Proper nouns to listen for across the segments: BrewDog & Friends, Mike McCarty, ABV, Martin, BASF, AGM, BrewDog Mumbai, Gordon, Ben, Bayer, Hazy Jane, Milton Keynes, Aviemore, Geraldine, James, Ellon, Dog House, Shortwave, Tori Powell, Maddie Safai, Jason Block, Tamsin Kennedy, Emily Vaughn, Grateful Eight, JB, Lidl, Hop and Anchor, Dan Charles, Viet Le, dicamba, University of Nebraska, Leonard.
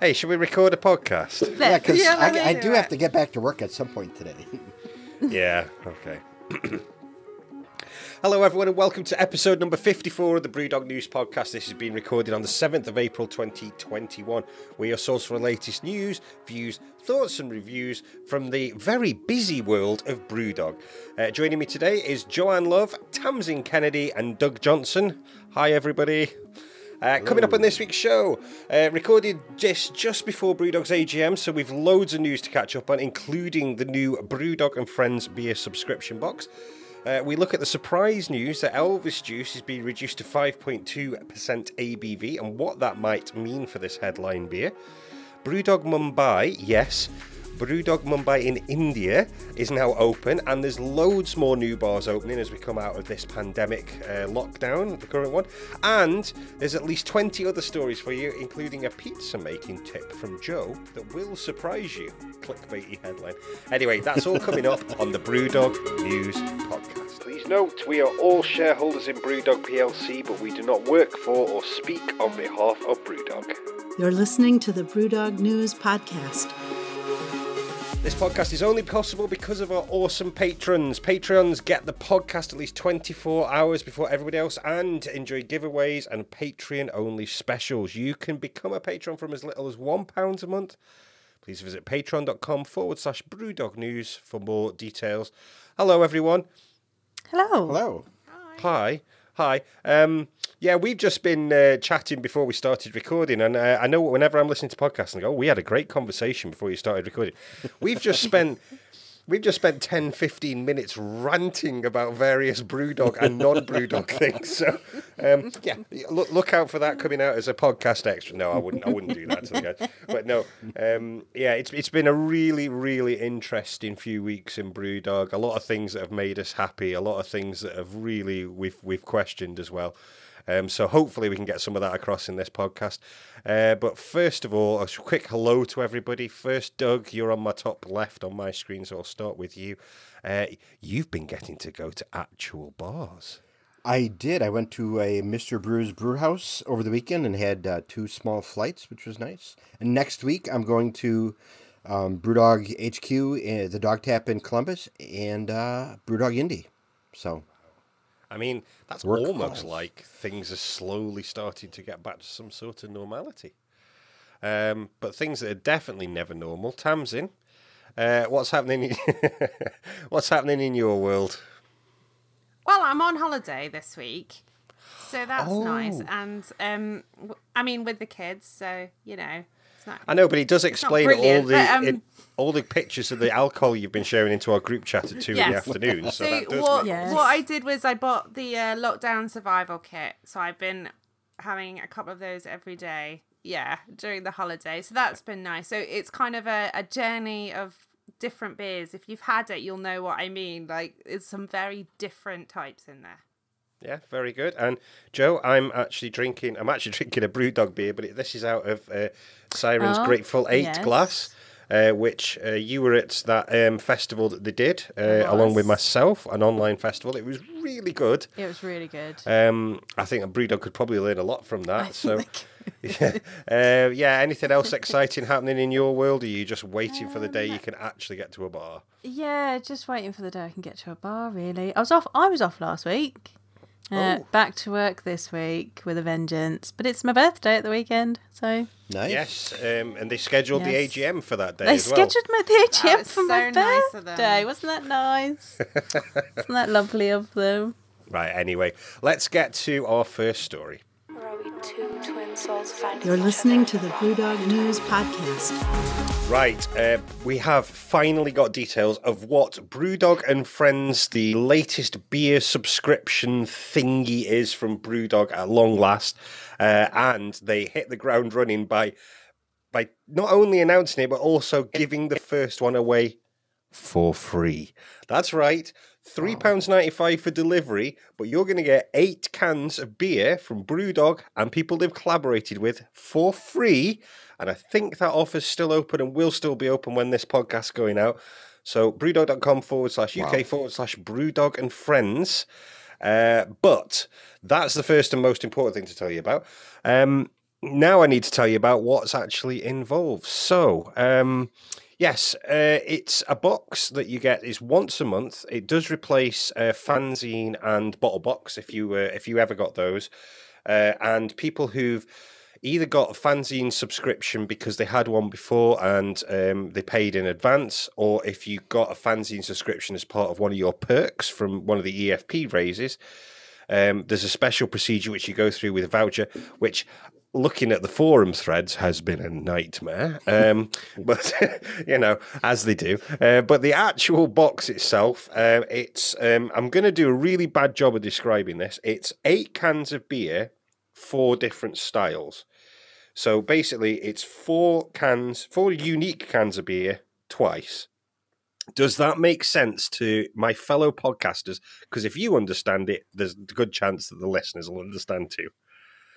Hey, should we record a podcast? Yeah, because I do have to get back to work at some point today. Yeah, okay. Hello, everyone, and welcome to episode number 54 of the BrewDog News Podcast. This has been recorded on the 7th of April, 2021. We're your source for the latest news, views, thoughts and reviews from the very busy world of BrewDog. Joining me today is Joanne Love, Tamsin Kennedy and Doug Johnson. Hi, everybody. Coming up on this week's show, recorded just before BrewDog's AGM, so we've loads of news to catch up on, including the new BrewDog and Friends beer subscription box. We look at the surprise news that Elvis Juice is being reduced to 5.2% ABV and what that might mean for this headline beer. BrewDog Mumbai, yes, BrewDog Mumbai in India is now open, and there's loads more new bars opening as we come out of this pandemic lockdown, the current one. And there's at least 20 other stories for you, including a pizza making tip from Joe that will surprise you. Clickbaity headline. Anyway, that's all coming up on the BrewDog News Podcast. Please note, we are all shareholders in BrewDog PLC, but we do not work for or speak on behalf of BrewDog. You're listening to the BrewDog News Podcast. This podcast is only possible because of our awesome patrons. Patrons get the podcast at least 24 hours before everybody else and enjoy giveaways and Patreon-only specials. You can become a patron from as little as £1 a month. Please visit patreon.com/BrewDog News for more details. Hello, everyone. Hello. Hello. Hi. Hi. Yeah, we've just been chatting before we started recording, and I know whenever I'm listening to podcasts, I go, oh, we had a great conversation before you started recording. We've just spent 10, 15 minutes ranting about various BrewDog and non-BrewDog things. So, yeah, look out for that coming out as a podcast extra. No, I wouldn't do that to the guys. But no, yeah, it's been a really, really interesting few weeks in BrewDog. A lot of things that have made us happy. A lot of things that have really we've questioned as well. So hopefully we can get some of that across in this podcast. But first of all, a quick hello to everybody. First, Doug, you're on my top left on my screen, so I'll start with you. You've been getting to go to actual bars. I did. I went to a Mr. Brew's Brewhouse over the weekend and had two small flights, which was nice. And next week, I'm going to BrewDog HQ, the Dog Tap in Columbus, and BrewDog Indy. So... I mean, that's almost like things are slowly starting to get back to some sort of normality. But things that are definitely never normal. Tamsin, what's happening? What's happening in your world? Well, I'm on holiday this week, so that's nice. And I mean, with the kids, so you know. I know, but it does explain all the pictures of the alcohol you've been sharing into our group chat at 2 in the afternoon. So that does what I did was I bought the lockdown survival kit. So I've been having a couple of those every day, during the holiday. So that's been nice. So it's kind of a journey of different beers. If you've had it, you'll know what I mean. Like, there's some very different types in there. Yeah, very good. And Joe, I'm actually drinking a BrewDog beer, but this is out of Siren's Grateful Eight glass, which you were at that festival that they did along with myself, an online festival. It was really good. I think a BrewDog could probably learn a lot from that. So, anything else exciting happening in your world? Or are you just waiting for the day you can actually get to a bar? Yeah, just waiting for the day I can get to a bar. Really, I was off last week. Back to work this week with a vengeance, but it's my birthday at the weekend, so nice. Yes, and they scheduled the AGM for that day. They as well. Scheduled the AGM for my birthday. Wasn't that nice? Wasn't that lovely of them? Right. Anyway, let's get to our first story. Where are we two twin souls finding You're listening to the BrewDog News Podcast. Right, we have finally got details of what BrewDog and Friends, the latest beer subscription thingy is from BrewDog at long last, and they hit the ground running by not only announcing it, but also giving the first one away for free. That's right, £3.95 for delivery, but you're going to get 8 cans of beer from BrewDog and people they've collaborated with for free. And I think that offer's still open and will still be open when this podcast's going out. So brewdog.com/UK/BrewDog and Friends. But that's the first and most important thing to tell you about. now I need to tell you about what's actually involved. So, yes, it's a box that you get. It's once a month. It does replace fanzine and bottle box if you ever got those. And people who've either got a fanzine subscription because they had one before and they paid in advance, or if you got a fanzine subscription as part of one of your perks from one of the EFP raises, there's a special procedure which you go through with a voucher, which, looking at the forum threads, has been a nightmare. But, you know, as they do. But the actual box itself, it's I'm going to do a really bad job of describing this. It's 8 cans of beer, 4 different styles. So basically, it's 4 unique cans of beer twice. Does that make sense to my fellow podcasters? Because if you understand it, there's a good chance that the listeners will understand too.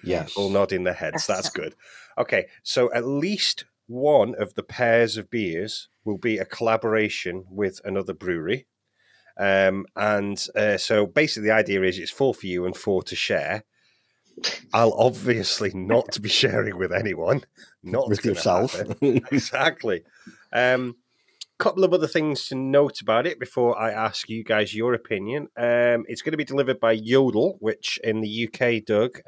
Yes. All nodding their heads. That's good. Okay, so at least one of the pairs of beers will be a collaboration with another brewery. So basically the idea is it's 4 for you and 4 to share. I'll obviously not be sharing with anyone. Not with yourself. Exactly. Couple of other things to note about it before I ask you guys your opinion. It's going to be delivered by Yodel, which in the UK, Doug,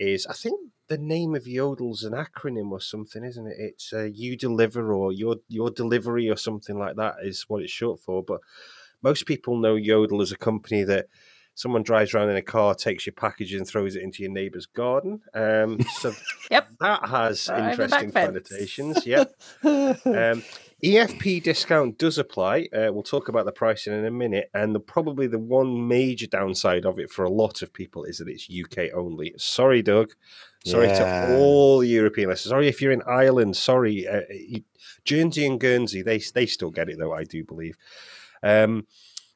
is, I think the name of Yodel's an acronym or something, isn't it? It's You Deliver, or your Delivery, or something like that is what it's short for. But most people know Yodel as a company that someone drives around in a car, takes your package and throws it into your neighbour's garden. So yep. That has interesting connotations. Yep. EFP discount does apply. We'll talk about the pricing in a minute. And probably the one major downside of it for a lot of people is that it's UK only. Sorry, Doug. Sorry to all European listeners. Sorry if you're in Ireland. Sorry. Jersey and Guernsey, they still get it, though, I do believe.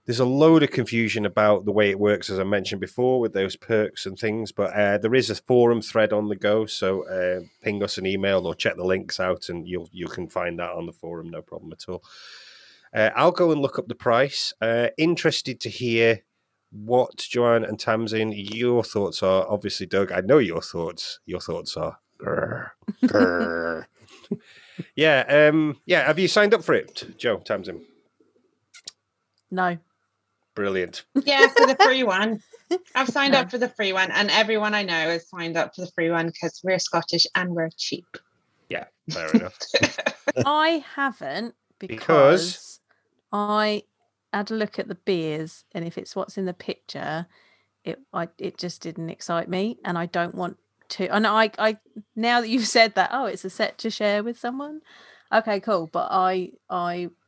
There's a load of confusion about the way it works, as I mentioned before, with those perks and things. But there is a forum thread on the go, so ping us an email or check the links out, and you can find that on the forum, no problem at all. I'll go and look up the price. Interested to hear what Joanne and Tamsin, your thoughts are. Obviously, Doug, I know your thoughts. Your thoughts are. Grr, grr. Yeah, yeah. Have you signed up for it, Joe, Tamsin? No. Brilliant. Yeah, for the free one. I've signed up for the free one, and everyone I know has signed up for the free one because we're Scottish and we're cheap. Yeah, fair enough. I haven't because I had a look at the beers, and if it's what's in the picture, it just didn't excite me, and I don't want to. And I now that you've said that, oh, it's a set to share with someone. Okay, cool, but I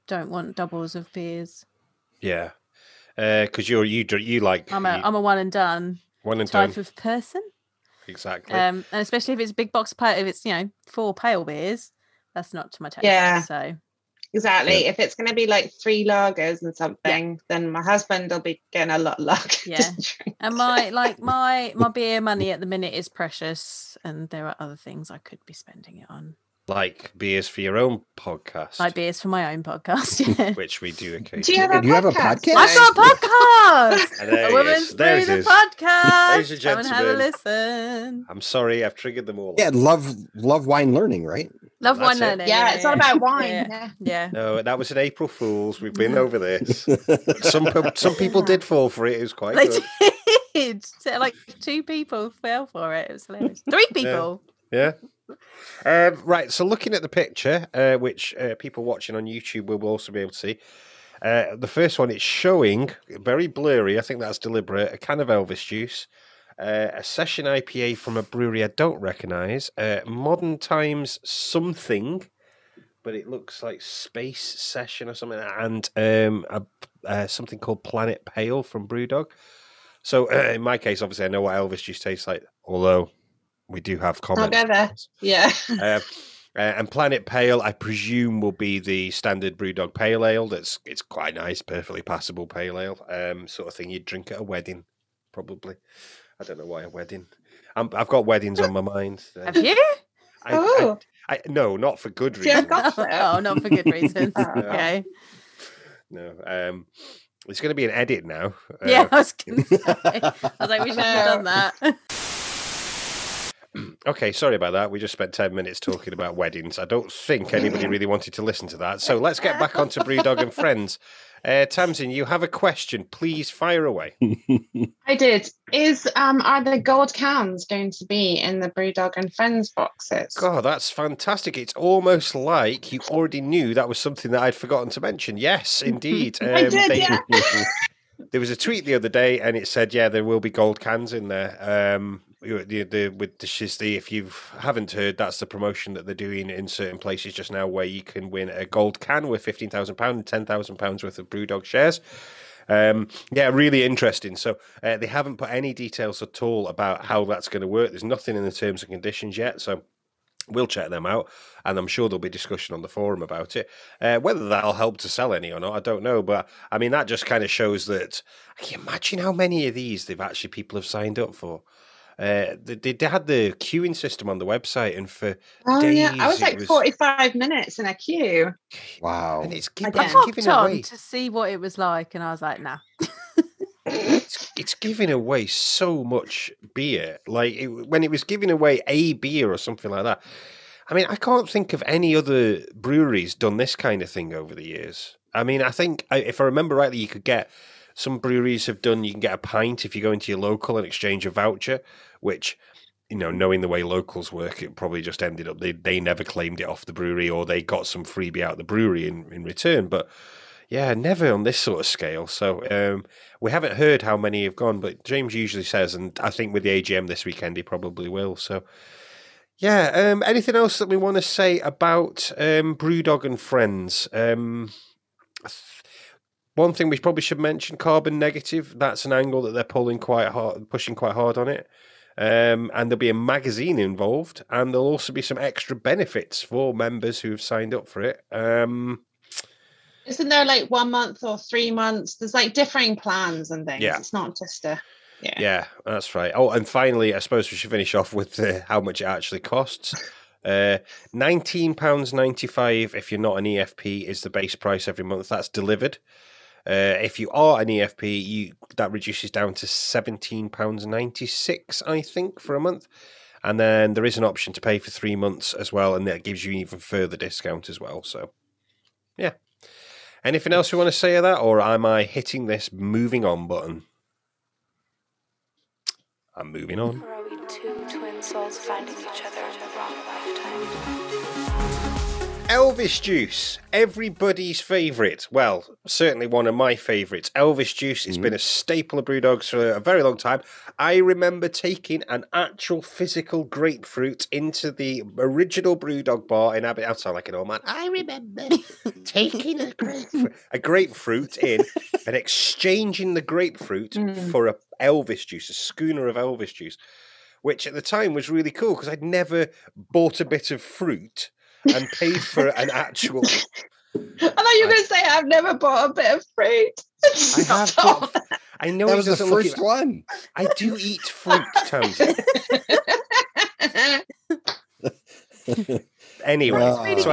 don't want doubles of beers. Yeah. Because you like... I'm a one and done type of person. Exactly. And especially if it's a big box pale, if it's, 4 pale beers, that's not to my taste. Yeah. So. Exactly. Yeah. If it's going to be like 3 lagers and something, then my husband will be getting a lot of luck. Yeah. And my beer money at the minute is precious, and there are other things I could be spending it on. Like beers for your own podcast. Like beers for my own podcast, yeah. Which we do occasionally. Do you have a podcast? I've got a podcast! There a woman's through the podcast. Ladies and gentlemen. Come and have a listen. I'm sorry, I've triggered them all. Yeah, love wine learning, right? Love wine learning. Yeah, it's all about wine. Yeah. No, that was an April Fool's. We've been over this. Some people did fall for it. It was quite good. They did. So, 2 people fell for it. It was hilarious. 3 people. Yeah. Right, so looking at the picture, which people watching on YouTube will also be able to see, the first one, it's showing, very blurry, I think that's deliberate, a can of Elvis Juice, a session IPA from a brewery I don't recognise, Modern Times something, but it looks like Space Session or something, and something called Planet Pale from BrewDog. So in my case, obviously, I know what Elvis Juice tastes like, although... We do have comments. I'll go there. Yeah. And Planet Pale, I presume, will be the standard BrewDog Pale Ale. It's quite nice, perfectly passable Pale Ale, sort of thing you'd drink at a wedding, probably. I don't know why a wedding. I've got weddings on my mind. Have you? No, not for good reasons. Oh, not for good reasons. Okay. No. It's going to be an edit now. Yeah, I was going to say. I was like, we shouldn't have done that. Okay, sorry about that. We just spent 10 minutes talking about weddings. I don't think anybody really wanted to listen to that. So let's get back onto BrewDog and Friends. Tamsin, you have a question. Please fire away. I did. Are the gold cans going to be in the BrewDog and Friends boxes? God, that's fantastic. It's almost like you already knew that was something that I'd forgotten to mention. Yes, indeed. I did, yeah. There was a tweet the other day and it said, yeah, there will be gold cans in there. If you haven't heard, that's the promotion that they're doing in certain places just now where you can win a gold can worth £15,000 and £10,000 worth of BrewDog shares. Yeah, really interesting. So they haven't put any details at all about how that's going to work. There's nothing in the terms and conditions yet. So we'll check them out, and I'm sure there'll be discussion on the forum about it. Whether that'll help to sell any or not, I don't know. But, I mean, that just kind of shows that, can you imagine how many of these people have signed up for? They had the queuing system on the website, and for days, yeah, I was like 45 minutes in a queue. Wow! And it's giving away to see what it was like, and I was like, nah. It's giving away so much beer. Like when it was giving away a beer or something like that. I mean, I can't think of any other breweries done this kind of thing over the years. I mean, I think if I remember rightly, you could get. Some breweries have done, you can get a pint if you go into your local and exchange a voucher, which, knowing the way locals work, it probably just ended up, they never claimed it off the brewery or they got some freebie out of the brewery in return. But yeah, never on this sort of scale. So we haven't heard how many have gone, but James usually says, and I think with the AGM this weekend, he probably will. So yeah, anything else that we want to say about BrewDog and Friends? One thing we probably should mention, carbon negative, that's an angle that they're pushing quite hard on it. And there'll be a magazine involved, and there'll also be some extra benefits for members who have signed up for it. Isn't there 1 month or 3 months? There's differing plans and things. Yeah. It's not just a... Yeah, that's right. Oh, and finally, I suppose we should finish off with how much it actually costs. £19.95 if you're not an EFP is the base price every month. That's delivered. If you are an EFP, that reduces down to £17.96, I think, for a month. And then there is an option to pay for 3 months as well, and that gives you an even further discount as well. So, yeah. Anything else you want to say of that, or am I hitting this moving on button? I'm moving on. Or are we two twin souls finding each other in the wrong lifetime? Elvis Juice, everybody's favourite. Well, certainly one of my favourites. Elvis Juice has been a staple of BrewDog's for a very long time. I remember taking an actual physical grapefruit into the original BrewDog bar in Abbey. I sound like an old man. I remember taking a grapefruit in and exchanging the grapefruit for a Elvis Juice, a schooner of Elvis Juice, which at the time was really cool because I'd never bought a bit of fruit and paid for an actual... I thought you were going to say, I've never bought a bit of fruit. I know that was the first one. I do eat fruit, Tamsin. Anyway, so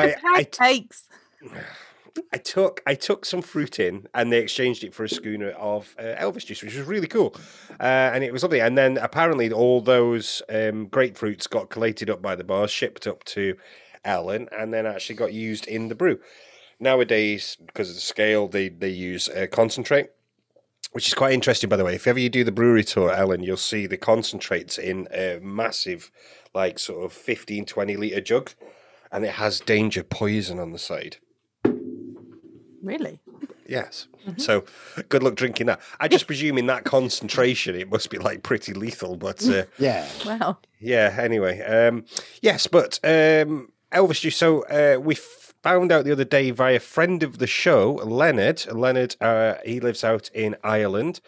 I took some fruit in and they exchanged it for a schooner of Elvis Juice, which was really cool. And it was lovely. And then apparently all those grapefruits got collated up by the bar, shipped up to Ellon, and then actually got used in the brew. Nowadays, because of the scale, they use concentrate, which is quite interesting, by the way. If ever you do the brewery tour at Ellon, you'll see the concentrates in a massive, 15, 20-litre jug, and it has danger poison on the side. Really? Yes. Mm-hmm. So good luck drinking that. I just presume in that concentration, it must be pretty lethal, but... yeah. Wow. Yeah, anyway. Yes, but... Elvis Juice, so we found out the other day via a friend of the show, Leonard. Leonard, he lives out in Ireland.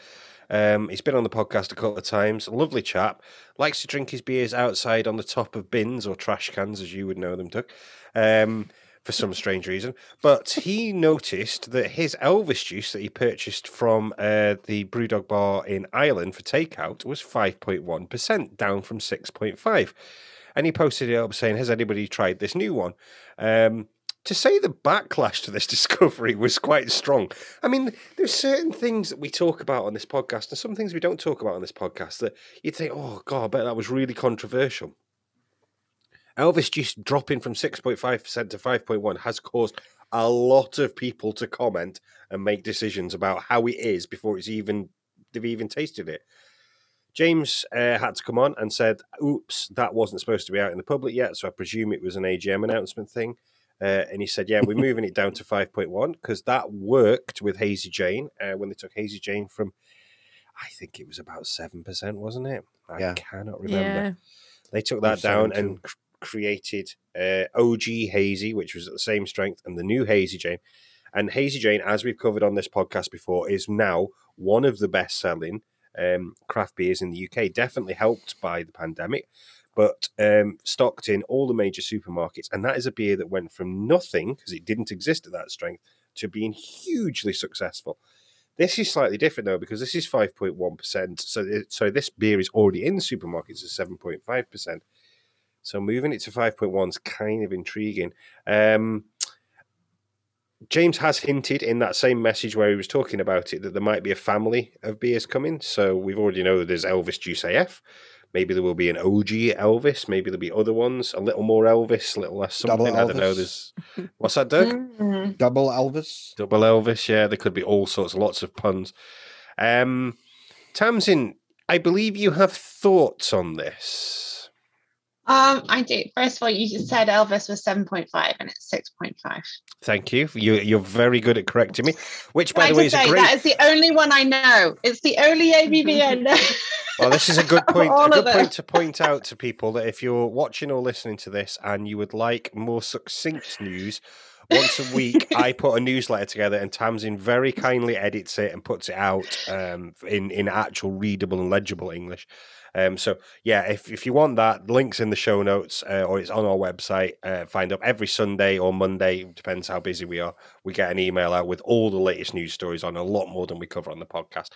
He's been on the podcast a couple of times. Lovely chap. Likes to drink his beers outside on the top of bins or trash cans, as you would know them, Doug, for some strange reason. But he noticed that his Elvis Juice that he purchased from the BrewDog bar in Ireland for takeout was 5.1%, down from 6.5%. And he posted it up saying, has anybody tried this new one? To say the backlash to this discovery was quite strong. I mean, there's certain things that we talk about on this podcast and some things we don't talk about on this podcast that you'd say, oh, God, I bet that was really controversial. Elvis Juice dropping from 6.5% to 5.1% has caused a lot of people to comment and make decisions about how it is before they've even tasted it. James had to come on and said, oops, that wasn't supposed to be out in the public yet, so I presume it was an AGM announcement thing. And he said, yeah, we're moving it down to 5.1 because that worked with Hazy Jane when they took Hazy Jane from, I think it was about 7%, wasn't it? I cannot remember. Yeah. They took that down and created OG Hazy, which was at the same strength, and the new Hazy Jane. And Hazy Jane, as we've covered on this podcast before, is now one of the best-selling craft beers in the UK, definitely helped by the pandemic, but stocked in all the major supermarkets. And that is a beer that went from nothing, because it didn't exist at that strength, to being hugely successful. This is slightly different, though, because this is 5.1%. So this beer is already in the supermarkets at 7.5%. So moving it to 5.1 is kind of intriguing. James has hinted in that same message where he was talking about it that there might be a family of beers coming. So we've already know that there's Elvis Juice AF. Maybe there will be an OG Elvis. Maybe there'll be other ones. A little more Elvis, a little less something. Double Elvis. I don't know. There's, what's that, Doug? Double Elvis. Double Elvis, yeah. There could be all sorts, lots of puns. Tamsin, I believe you have thoughts on this. I do. First of all, you just said Elvis was 7.5 and it's 6.5. Thank you. You're very good at correcting me, which, by the way, is a great... That is the only one I know. It's the only ABV I know. Well, this is a good point. A good point to point out to people that if you're watching or listening to this and you would like more succinct news, once a week I put a newsletter together and Tamsin very kindly edits it and puts it out in actual readable and legible English. So, yeah, if you want that, link's in the show notes or it's on our website. Find up every Sunday or Monday, depends how busy we are. We get an email out with all the latest news stories on, a lot more than we cover on the podcast.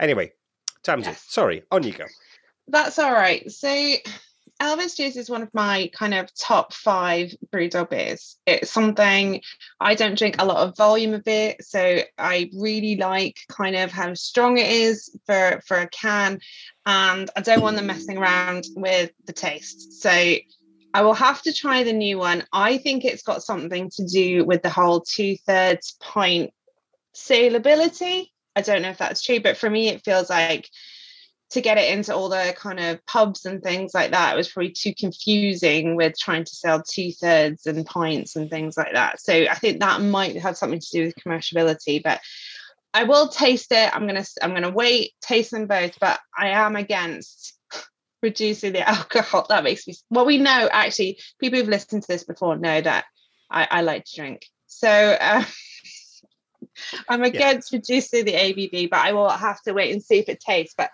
Anyway, Tamsin, yes. Sorry, on you go. That's all right. So Elvis Juice is one of my kind of top 5 BrewDog beers. It's something, I don't drink a lot of volume of beer, so I really like kind of how strong it is for a can, and I don't want them messing around with the taste. So I will have to try the new one. I think it's got something to do with the whole 2/3 pint saleability. I don't know if that's true, but for me, it feels like to get it into all the kind of pubs and things like that, it was probably too confusing with trying to sell 2/3 and pints and things like that. So I think that might have something to do with commerciality, but I will taste it. I'm going to wait, taste them both, but I am against reducing the alcohol. That makes me, well, we know actually people who've listened to this before know that I like to drink. So, I'm against reducing the ABV, but I will have to wait and see if it tastes. But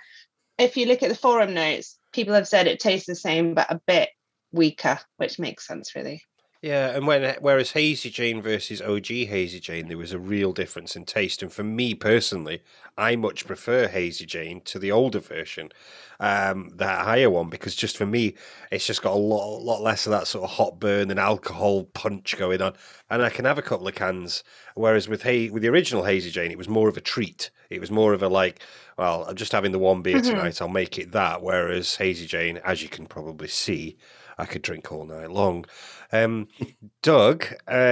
if you look at the forum notes, people have said it tastes the same, but a bit weaker, which makes sense, really. Yeah, and whereas Hazy Jane versus OG Hazy Jane, there was a real difference in taste. And for me personally, I much prefer Hazy Jane to the older version, that higher one, because just for me, it's just got a lot less of that sort of hot burn and alcohol punch going on. And I can have a couple of cans, whereas with the original Hazy Jane, it was more of a treat. It was more of a like, well, I'm just having the one beer tonight, I'll make it that. Whereas Hazy Jane, as you can probably see, I could drink all night long. Doug,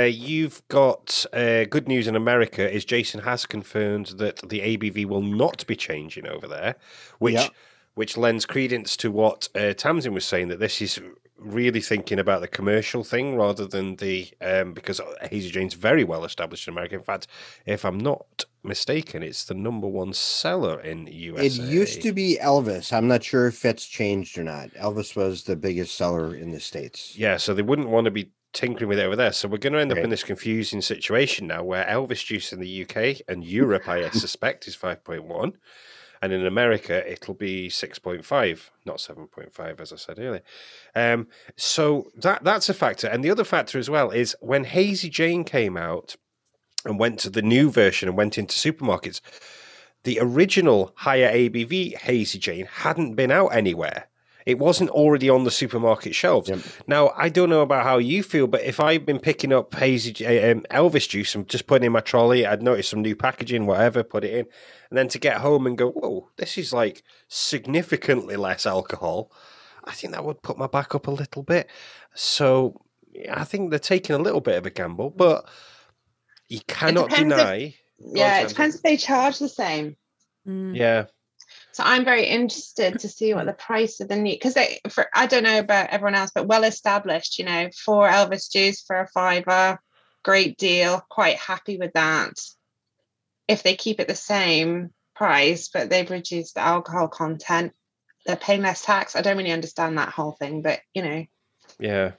you've got good news in America, is Jason has confirmed that the ABV will not be changing over there, which lends credence to what Tamsin was saying, that this is really thinking about the commercial thing rather than the, because Hazy Jane's very well established in America. In fact, if I'm not mistaken, it's the #1 seller in USA. It used to be Elvis. I'm not sure if it's changed or not. Elvis was the biggest seller in the States. Yeah, so they wouldn't want to be tinkering with it over there. So we're going to end up in this confusing situation now where Elvis Juice in the UK and Europe, I suspect, is 5.1. And in America, it'll be 6.5, not 7.5, as I said earlier. So that's a factor. And the other factor as well is when Hazy Jane came out and went to the new version and went into supermarkets, the original higher ABV Hazy Jane hadn't been out anywhere. It wasn't already on the supermarket shelves. Yep. Now, I don't know about how you feel, but if I've been picking up Elvis Juice and just putting it in my trolley, I'd noticed some new packaging, whatever, put it in. And then to get home and go, whoa, this is like significantly less alcohol. I think that would put my back up a little bit. So I think they're taking a little bit of a gamble, but you cannot deny. Yeah, it depends if they charge the same. Mm. Yeah. So I'm very interested to see what the price of the new, because I don't know about everyone else, but well established, you know, 4 Elvis Juice for a $5, great deal, quite happy with that. If they keep it the same price, but they've reduced the alcohol content, they're paying less tax. I don't really understand that whole thing, but you know. Yeah.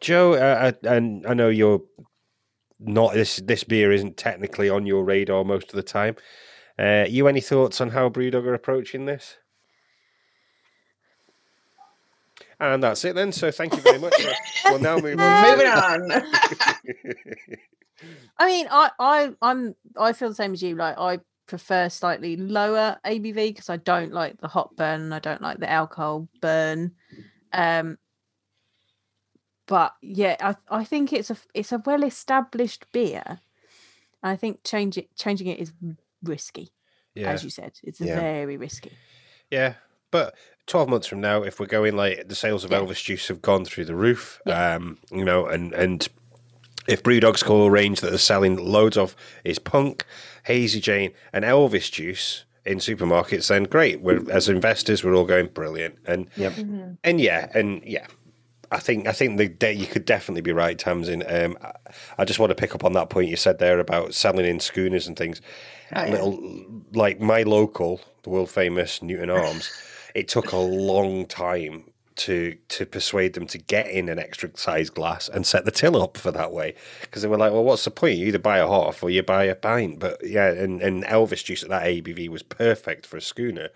Joe, I know you're not, this beer isn't technically on your radar most of the time. You any thoughts on how BrewDog are approaching this? And that's it then. So thank you very much. We'll now move on. Moving on. I mean, I feel the same as you. Like, I prefer slightly lower ABV because I don't like the hot burn and I don't like the alcohol burn. But yeah, I think it's a well established beer. I think changing it is risky, as you said. It's very risky. Yeah, but 12 months from now, if we're going like the sales of Elvis Juice have gone through the roof, you know, and if BrewDog's core range that they're selling loads of is Punk, Hazy Jane, and Elvis Juice in supermarkets, then great. We're as investors, we're all going brilliant, and I think you could definitely be right, Tamsin. I just want to pick up on that point you said there about selling in schooners and things. Like my local, the world famous Newton Arms, it took a long time to persuade them to get in an extra size glass and set the till up for that way, because they were like, well, what's the point? You either buy a half or you buy a pint. But yeah, and Elvis Juice at that ABV was perfect for a schooner.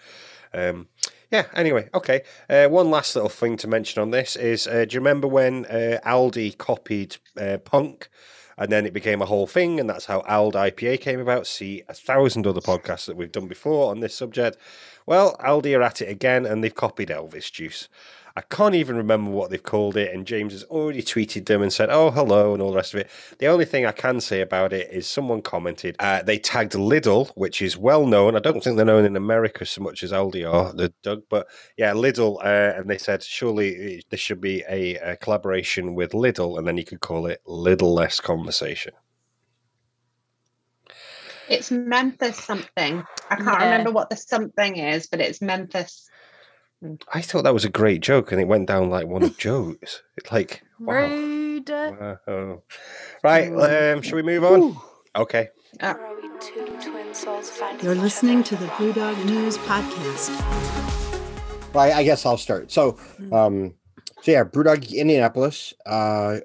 Anyway, okay. One last little thing to mention on this is, do you remember when Aldi copied Punk and then it became a whole thing, and that's how Ald IPA came about? See 1,000 other podcasts that we've done before on this subject. Well, Aldi are at it again and they've copied Elvis Juice. I can't even remember what they've called it, and James has already tweeted them and said, oh, hello, and all the rest of it. The only thing I can say about it is someone commented, they tagged Lidl, which is well known. I don't think they're known in America so much as Aldi are, Doug, but yeah, Lidl, and they said, surely this should be a collaboration with Lidl, and then you could call it Lidl-less conversation. It's Memphis something. I can't remember what the something is, but it's Memphis. I thought that was a great joke, and it went down like one of Joe's. Like, wow. Rude. Wow. Right, shall we move on? Ooh. Okay. You're listening to the BrewDog News Podcast. Well, I guess I'll start. So BrewDog Indianapolis, about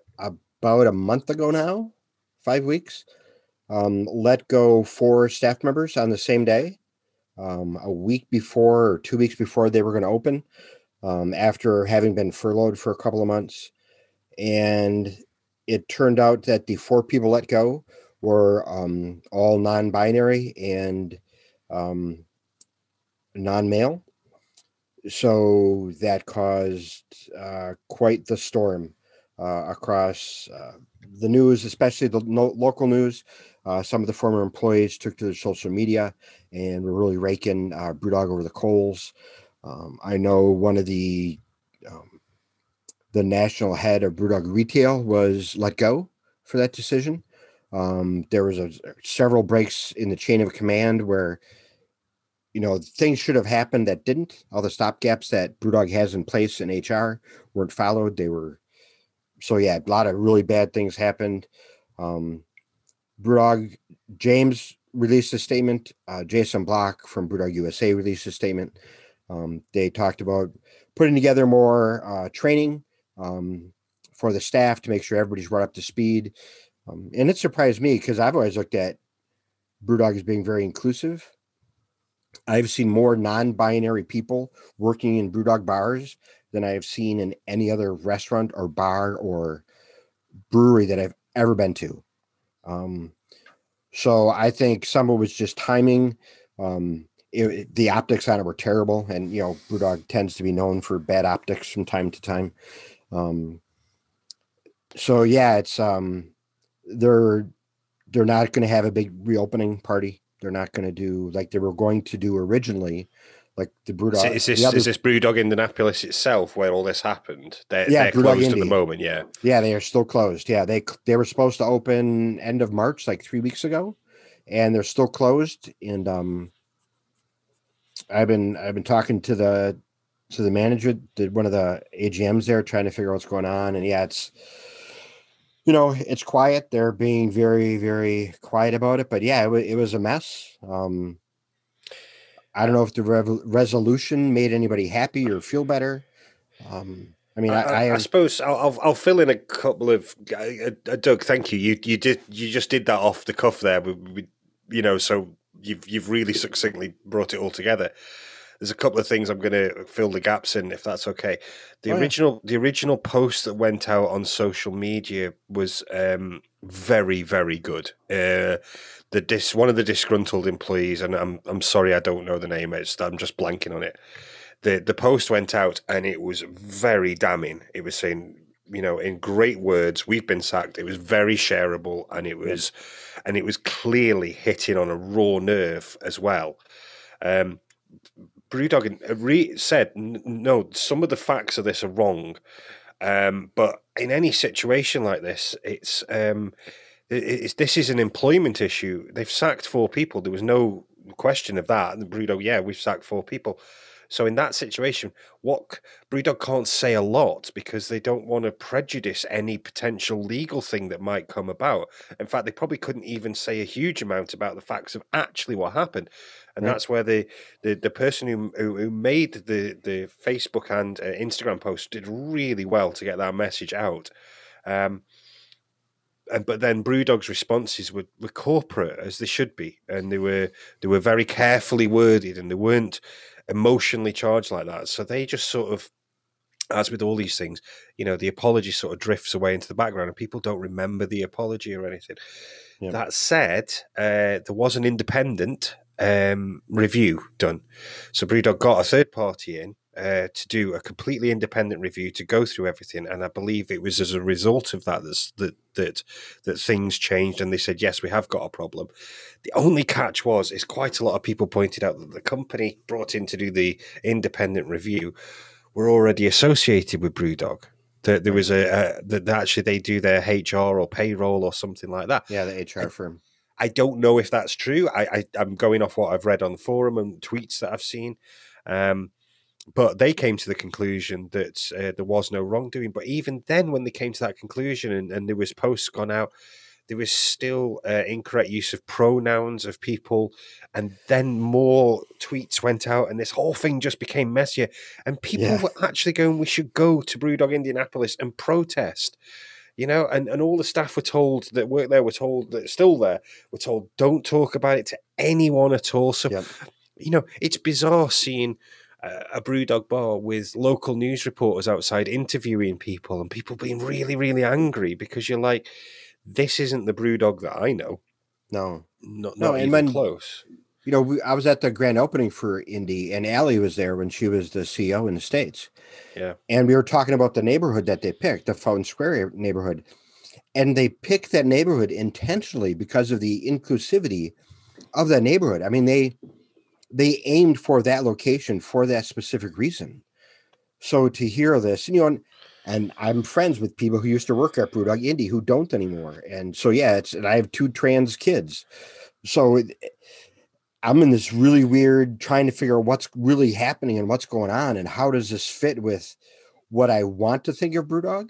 a month ago now, 5 weeks, let go 4 staff members on the same day. A week before or 2 weeks before they were going to open, after having been furloughed for a couple of months. And it turned out that the 4 people let go were all non-binary and non-male. So that caused quite the storm across the news, especially the local news. Some of the former employees took to their social media and were really raking BrewDog over the coals. I know one of the national head of BrewDog Retail was let go for that decision. There was several breaks in the chain of command where, you know, things should have happened that didn't. All the stopgaps that BrewDog has in place in HR weren't followed. A lot of really bad things happened. BrewDog James released a statement. Jason Block from BrewDog USA released a statement. They talked about putting together more training for the staff to make sure everybody's right up to speed. And it surprised me because I've always looked at BrewDog as being very inclusive. I've seen more non-binary people working in BrewDog bars than I have seen in any other restaurant or bar or brewery that I've ever been to. So I think some of it was just timing. The optics on it were terrible, and you know, BrewDog tends to be known for bad optics from time to time. It's they're not going to have a big reopening party. They're not going to do like they were going to do originally, like the BrewDog. Is this BrewDog Indianapolis itself where all this happened? They're closed Indy. At the moment, yeah. Yeah, they are still closed. Yeah, they were supposed to open end of March, like 3 weeks ago, and they're still closed. And I've been talking to the manager, one of the AGMs there, trying to figure out what's going on. And yeah, it's quiet. They're being very, very quiet about it. But yeah, it was a mess. I don't know if the resolution made anybody happy or feel better. I suppose I'll fill in a couple of Doug. Thank you. You just did that off the cuff there. So you've really succinctly brought it all together. There's a couple of things I'm going to fill the gaps in, if that's okay. The original post that went out on social media was very, very good. One of the disgruntled employees, and I'm sorry I don't know the name. I'm just blanking on it. The post went out and it was very damning. It was saying, in great words, we've been sacked. It was very shareable, and it was clearly hitting on a raw nerve as well. BrewDog said, no, some of the facts of this are wrong. But in any situation like this, this is an employment issue. They've sacked four people. There was no question of that. And BrewDog, yeah, we've sacked four people. So in that situation, BrewDog can't say a lot because they don't want to prejudice any potential legal thing that might come about. In fact, they probably couldn't even say a huge amount about the facts of actually what happened. And that's where the person who made the Facebook and Instagram post did really well to get that message out. But then BrewDog's responses were corporate, as they should be. And they were very carefully worded, and they weren't emotionally charged like that. So they just sort of, as with all these things, the apology sort of drifts away into the background and people don't remember the apology or anything. Yeah. That said, there was an independent review done. So BrewDog got a third party in to do a completely independent review to go through everything. And I believe it was as a result of that things changed, and they said, yes, we have got a problem. The only catch is quite a lot of people pointed out that the company brought in to do the independent review were already associated with BrewDog. There was that actually they do their HR or payroll or something like that. Yeah, the HR firm. I don't know if that's true. I'm going off what I've read on the forum and tweets that I've seen. But they came to the conclusion that there was no wrongdoing. But even then, when they came to that conclusion and there was posts gone out, there was still incorrect use of pronouns of people. And then more tweets went out and this whole thing just became messier. And people were actually going, we should go to BrewDog Indianapolis and protest. And all the staff were told that work there, were told that still there, were told don't talk about it to anyone at all. So, it's bizarre seeing a BrewDog bar with local news reporters outside interviewing people and people being really, really angry because you're like, this isn't the BrewDog that I know. No. Not even close. I was at the grand opening for Indy, and Allie was there when she was the CEO in the States. Yeah. And we were talking about the neighborhood that they picked, the Fountain Square neighborhood. And they picked that neighborhood intentionally because of the inclusivity of that neighborhood. I mean, they aimed for that location for that specific reason. So to hear this, and I'm friends with people who used to work at BrewDog Indy who don't anymore. And so, yeah, and I have two trans kids. So I'm in this really weird, trying to figure out what's really happening and what's going on and how does this fit with what I want to think of BrewDog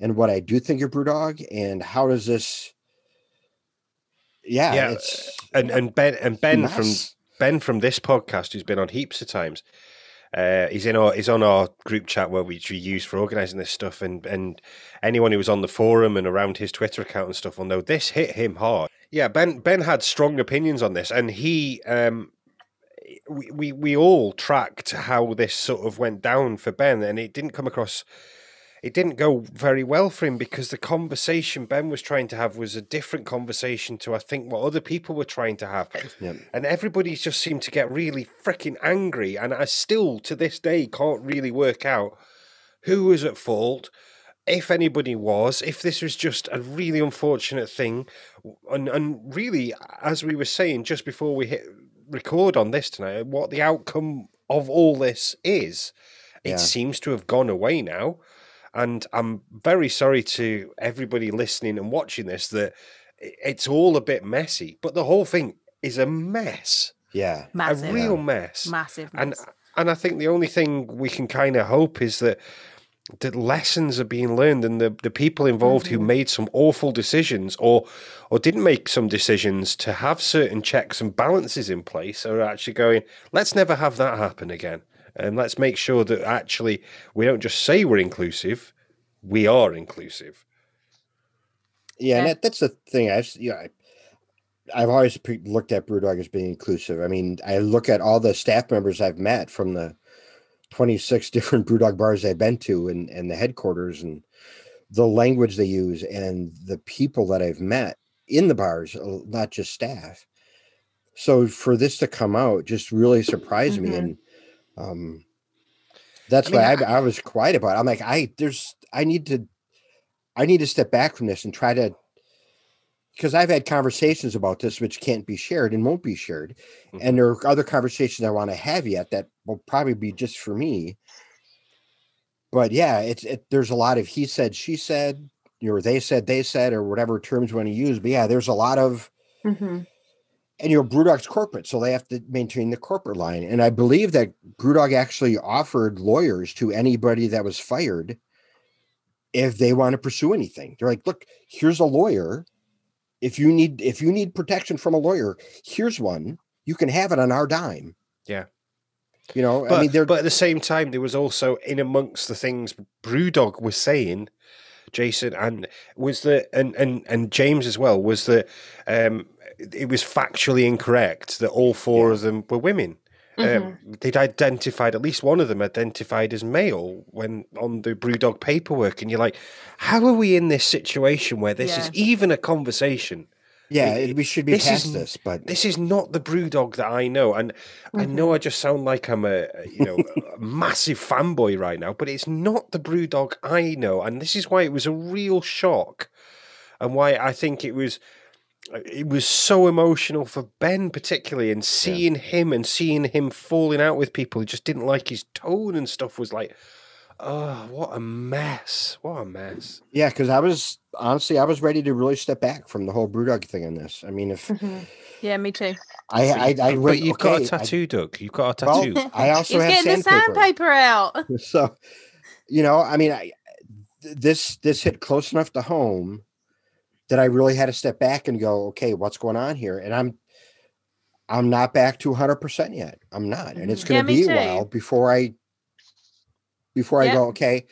and what I do think of BrewDog, and how does this, Ben from this podcast, who's been on heaps of times, he's on our group chat where we use for organizing this stuff, and anyone who was on the forum and around his Twitter account and stuff will know this hit him hard. Yeah, Ben had strong opinions on this, and he, we all tracked how this sort of went down for Ben, and it didn't go very well for him because the conversation Ben was trying to have was a different conversation to, I think, what other people were trying to have. Yeah. And everybody just seemed to get really freaking angry, and I still, to this day, can't really work out who was at fault. If anybody was, if this was just a really unfortunate thing, and really, as we were saying just before we hit record on this tonight, what the outcome of all this is. It seems to have gone away now. And I'm very sorry to everybody listening and watching this that it's all a bit messy, but the whole thing is a mess. Yeah. Massive. A real mess. Massive mess. And I think the only thing we can kind of hope is that the lessons are being learned and the people involved who made some awful decisions or didn't make some decisions to have certain checks and balances in place are actually going, let's never have that happen again. And let's make sure that actually we don't just say we're inclusive, we are inclusive. Yeah, and that's the thing. I've always looked at BrewDog as being inclusive. I mean, I look at all the staff members I've met from the 26 different BrewDog bars I've been to and the headquarters and the language they use and the people that I've met in the bars, not just staff. So for this to come out just really surprised me. And that's why I was quiet about it. I'm like, I need to step back from this and try to, because I've had conversations about this, which can't be shared and won't be shared. Mm-hmm. And there are other conversations I want to have yet that will probably be just for me. But yeah, there's a lot of he said, she said, or they said, or whatever terms you want to use. But yeah, there's a lot of, and BrewDog's corporate, so they have to maintain the corporate line. And I believe that BrewDog actually offered lawyers to anybody that was fired if they want to pursue anything. They're like, look, here's a lawyer. If you need protection from a lawyer, here's one. You can have it on our dime. Yeah. But at the same time, there was also in amongst the things BrewDog was saying, Jason, and James as well, was that it was factually incorrect that all four of them were women. They'd identified, at least one of them identified as male when on the BrewDog paperwork. And you're like, how are we in this situation where this is even a conversation? Yeah, we should be past this, but this is not the BrewDog that I know. And I know I just sound like I'm a massive fanboy right now, but it's not the BrewDog I know. And this is why it was a real shock and why I think it was so emotional for Ben particularly, and seeing him and falling out with people who just didn't like his tone and stuff was like, oh, what a mess. What a mess. Yeah. Cause I was ready to really step back from the whole BrewDog thing on this. I mean, me too. But you've got a tattoo, Doug. You've got a tattoo. Well, I also have sandpaper out. So, this hit close enough to home that I really had to step back and go, okay, what's going on here? And I'm not back to 100% yet. I'm not. And it's going to be a while before I go, okay,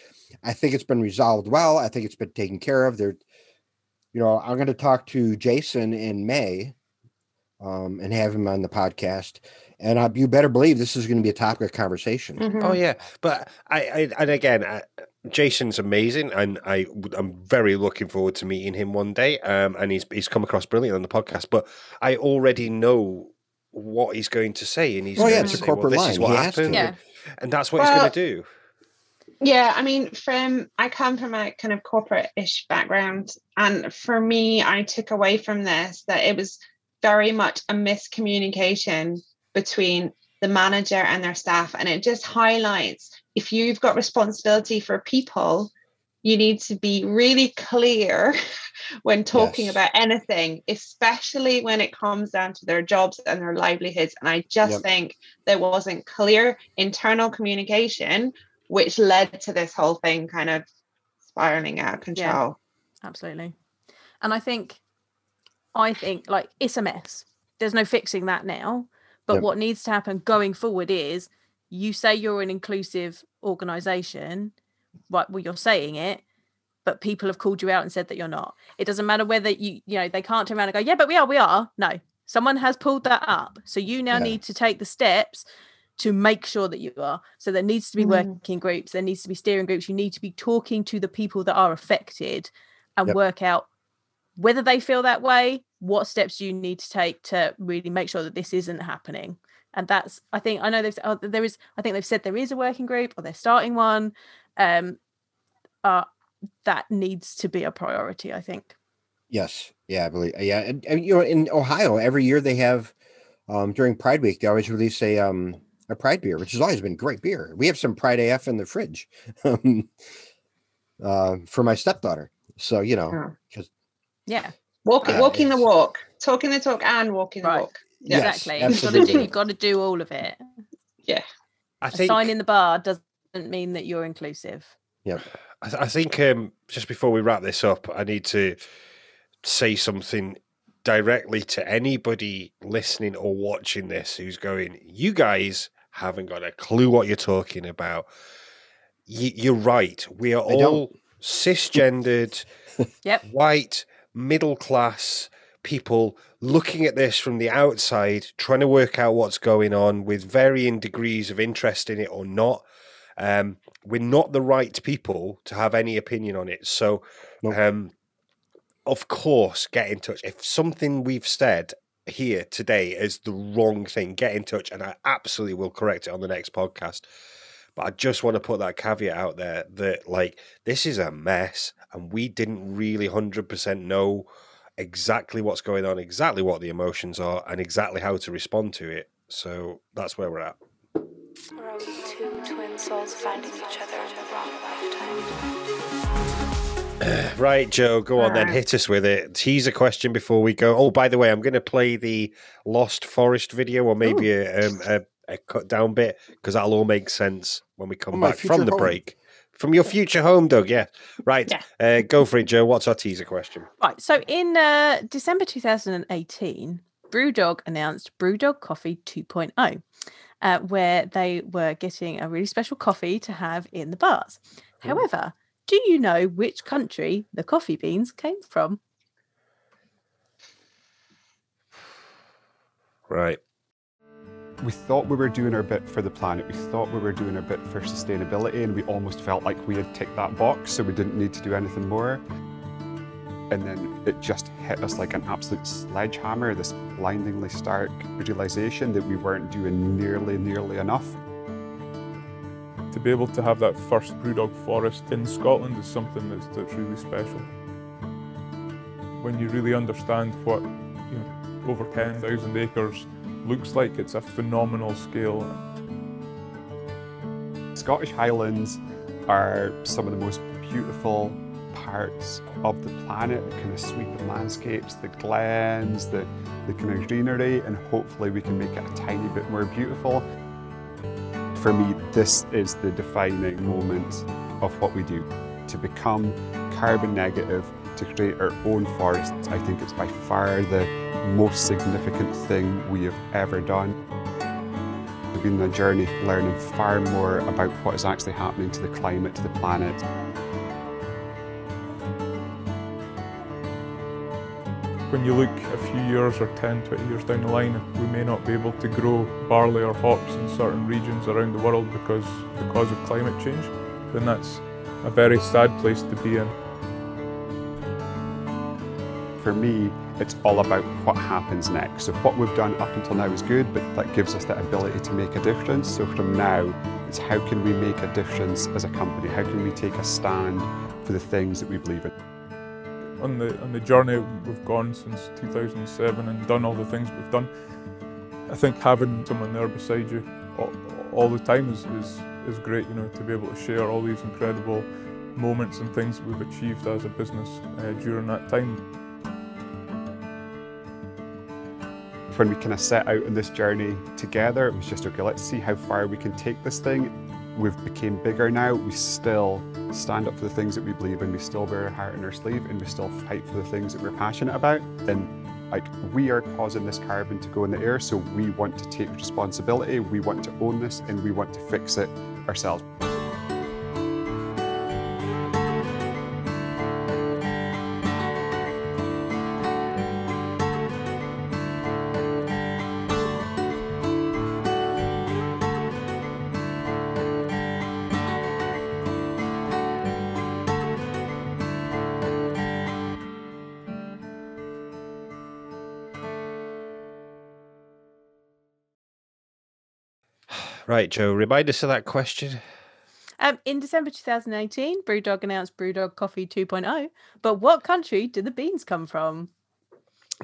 I think it's been resolved well. I think it's been taken care of. I'm going to talk to Jason in May and have him on the podcast. And you better believe this is going to be a topic of conversation. Oh, yeah. But Jason's amazing, and I'm very looking forward to meeting him one day. And he's come across brilliant on the podcast, but I already know what he's going to say, and he's going to say, well, this is what happened, and that's what he's going to do. Yeah, I mean, I come from a kind of corporate-ish background, and for me, I took away from this that it was very much a miscommunication between the manager and their staff, and it just highlights, if you've got responsibility for people, you need to be really clear when talking about anything, especially when it comes down to their jobs and their livelihoods. And I just think there wasn't clear internal communication, which led to this whole thing kind of spiraling out of control. Yeah, absolutely. And I think like it's a mess. There's no fixing that now. But what needs to happen going forward is, you say you're an inclusive organisation, right? Well, you're saying it, but people have called you out and said that you're not. It doesn't matter whether they can't turn around and go, yeah, but we are. No, someone has pulled that up. So you now need to take the steps to make sure that you are. So there needs to be working groups. There needs to be steering groups. You need to be talking to the people that are affected and work out whether they feel that way, what steps you need to take to really make sure that this isn't happening. And that's, I think, I know they've said there is a working group, or they're starting one. That needs to be a priority, I think. Yes. Yeah, I believe. Yeah. And in Ohio, every year they have, during Pride Week, they always release a Pride beer, which has always been great beer. We have some Pride AF in the fridge for my stepdaughter. So, you know, because yeah, walking the walk, talking the talk, and walking the walk. Yeah. Yes, exactly. You've got to do all of it. Yeah, I think sign in the bar doesn't mean that you're inclusive. Yeah, I think just before we wrap this up, I need to say something directly to anybody listening or watching this who's going, you guys haven't got a clue what you're talking about. You're right. We are all cisgendered, white, middle-class people looking at this from the outside, trying to work out what's going on with varying degrees of interest in it or not. We're not the right people to have any opinion on it. So, of course, get in touch. If something we've said here today is the wrong thing, get in touch, and I absolutely will correct it on the next podcast. But I just want to put that caveat out there that, like, this is a mess, and we didn't really 100% know exactly what's going on, exactly what the emotions are, and exactly how to respond to it. So that's where we're at. We're only two twin souls finding each other in the wrong lifetime. Right, Joe, go on then, hit us with it. Tease a question before we go. Oh, by the way, I'm going to play the Lost Forest video, or maybe a cut down bit, because that'll all make sense when we come back from the break. From your future home, Doug, yeah. Right, go for it, Joe. What's our teaser question? Right, so in December 2018, BrewDog announced BrewDog Coffee 2.0, where they were getting a really special coffee to have in the bars. However, do you know which country the coffee beans came from? Right. We thought we were doing our bit for the planet. We thought we were doing our bit for sustainability, and we almost felt like we had ticked that box, so we didn't need to do anything more. And then it just hit us like an absolute sledgehammer, this blindingly stark realization that we weren't doing nearly enough. To be able to have that first BrewDog Forest in Scotland is something that's really special. When you really understand what, you know, over 10,000 acres looks like, it's a phenomenal scale. Scottish Highlands are some of the most beautiful parts of the planet, the kind of sweeping landscapes, the glens, the kind of greenery, and hopefully we can make it a tiny bit more beautiful. For me, this is the defining moment of what we do. To become carbon negative, to create our own forests, I think it's by far the most significant thing we have ever done. It's been a journey learning far more about what is actually happening to the climate, to the planet. When you look a few years or 10, 20 years down the line, we may not be able to grow barley or hops in certain regions around the world because of climate change, then that's a very sad place to be in. For me, it's all about what happens next. So what we've done up until now is good, but that gives us the ability to make a difference. So from now, it's how can we make a difference as a company? How can we take a stand for the things that we believe in? On the journey we've gone since 2007 and done all the things we've done, I think having someone there beside you all the time is great, you know, to be able to share all these incredible moments and things we've achieved as a business during that time. When we kind of set out on this journey together, it was just, okay, let's see how far we can take this thing. We've became bigger now. We still stand up for the things that we believe in. We still wear our heart on our sleeve, and we still fight for the things that we're passionate about. And like, we are causing this carbon to go in the air, so we want to take responsibility. We want to own this, and we want to fix it ourselves. Right, Joe, remind us of that question. In December 2018, BrewDog announced BrewDog Coffee 2.0. But what country did the beans come from?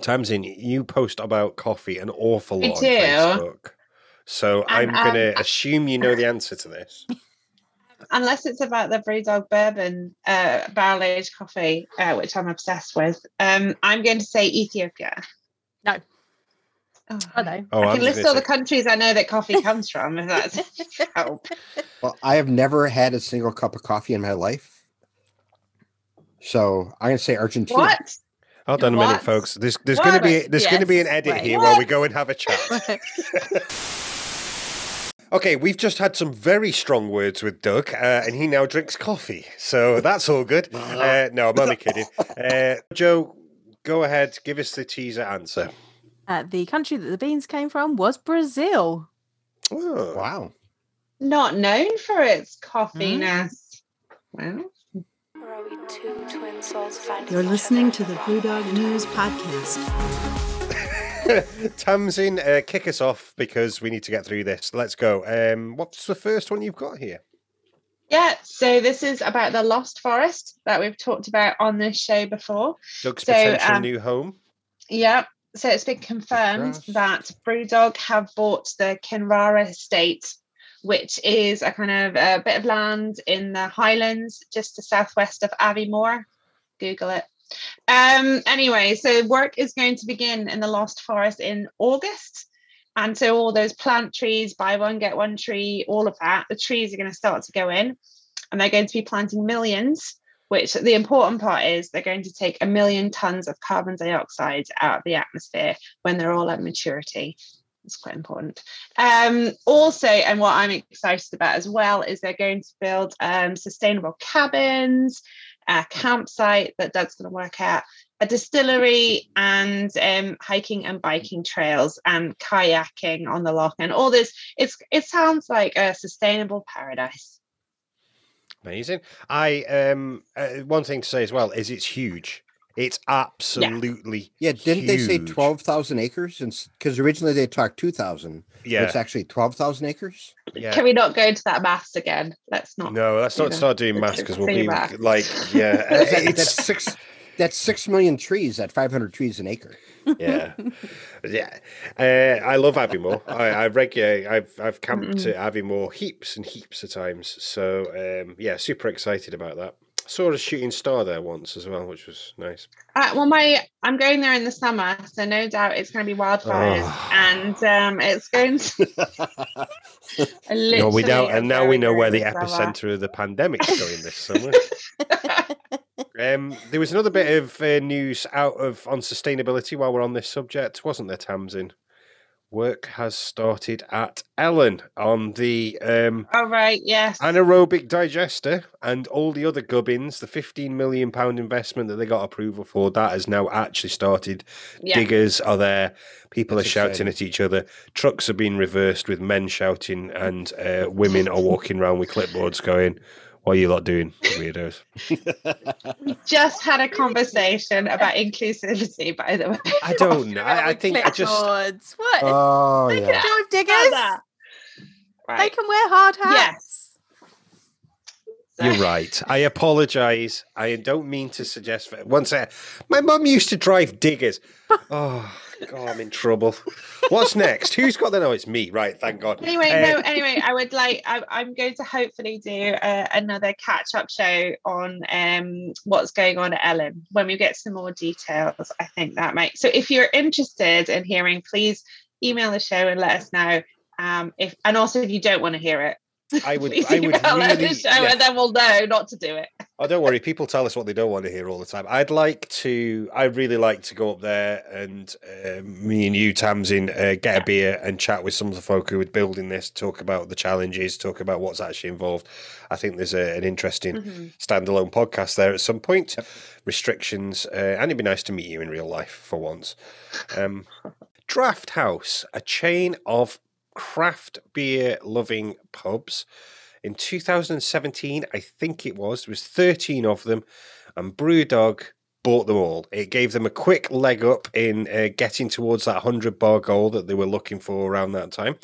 Tamsin, you post about coffee an awful lot on Facebook. So I'm going to assume you know the answer to this. Unless it's about the BrewDog bourbon barrel-aged coffee, which I'm obsessed with. I'm going to say Ethiopia. No. I can list all the countries I know that coffee comes from, if that's help. Well, I have never had a single cup of coffee in my life. So I'm going to say Argentina. What? Hold on a minute, folks. There's going to be an edit here while we go and have a chat. Okay, we've just had some very strong words with Doug, and he now drinks coffee. So that's all good. No, I'm only kidding. Joe, go ahead. Give us the teaser answer. The country that the beans came from was Brazil. Oh, wow. Not known for its coffiness. Well. You're listening to the BrewDog News Podcast. Tamsin, kick us off because we need to get through this. Let's go. What's the first one you've got here? Yeah, so this is about the Lost Forest that we've talked about on this show before. Doug's potential new home. Yeah. So it's been confirmed that BrewDog have bought the Kinrara estate, which is a kind of a bit of land in the Highlands, just to southwest of Aviemore. Google it. Anyway, so work is going to begin in the Lost Forest in August. And so all those plant trees, buy one, get one tree, all of that, the trees are going to start to go in. And they're going to be planting millions, which the important part is they're going to take 1 million tons of carbon dioxide out of the atmosphere when they're all at maturity. It's quite important. Also, and what I'm excited about as well, is they're going to build sustainable cabins, a campsite that Doug's going to work at, a distillery, and hiking and biking trails and kayaking on the loch and all this. It sounds like a sustainable paradise. Amazing. One thing to say as well is it's huge. It's absolutely Didn't huge. They say 12,000 acres? Because originally they talked 2,000. Yeah. It's actually 12,000 acres. Yeah. Can we not go into that maths again? Let's not. No, let's not start doing maths because we'll be like, yeah. That's 6 million trees at 500 trees an acre. Yeah. Yeah. I love Aviemore. I've camped at Aviemore heaps and heaps of times. So, super excited about that. Saw a shooting star there once as well, which was nice. I'm going there in the summer, so no doubt it's going to be wildfires, and it's going to. No, we don't, and now we know where the epicenter of the pandemic is going this summer. There was another bit of news on sustainability while we're on this subject, wasn't there, Tamsin? Work has started at Ellon on the anaerobic digester and all the other gubbins. The £15 million investment that they got approval for, that has now actually started. Yeah. Diggers are there. People are shouting at each other. Trucks are being reversed with men shouting and women are walking around with clipboards going, "What are you lot doing, weirdos?" We just had a conversation about inclusivity, by the way. I don't know. I think I just... What? Oh, they can drive diggers. Right. They can wear hard hats. Yes. So. You're right. I apologise. I don't mean to suggest... My mum used to drive diggers. Oh... God, I'm in trouble. What's next? Who's got the... No, it's me. Right, thank God. Anyway, I would like... I'm going to hopefully do another catch-up show on what's going on at Ellon when we get some more details. I think that might... So if you're interested in hearing, please email the show and let us know. And also, if you don't want to hear it, and then we'll know not to do it. Oh, don't worry. People tell us what they don't want to hear all the time. I really like to go up there and me and you, Tamsin, get a beer and chat with some of the folk who are building this, talk about the challenges, talk about what's actually involved. I think there's an interesting standalone podcast there at some point. Yep. Restrictions. And it'd be nice to meet you in real life for once. Draft House, a chain of craft beer loving pubs. In 2017, I think it was, there was 13 of them, and BrewDog bought them all. It gave them a quick leg up in getting towards that 100 bar goal that they were looking for around that time.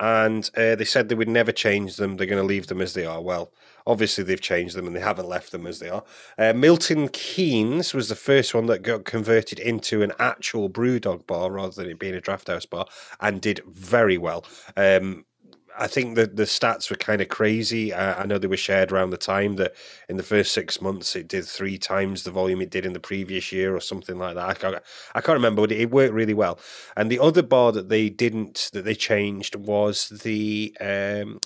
and they said they would never change them. They're going to leave them as they are. Well, obviously they've changed them and they haven't left them as they are. Milton Keynes was the first one that got converted into an actual BrewDog bar rather than it being a Draft House bar, and did very well. I think that the stats were kind of crazy. I know they were shared around the time that in the first 6 months it did 3 times the volume it did in the previous year or something like that. I can't remember, but it worked really well. And the other bar that they changed was the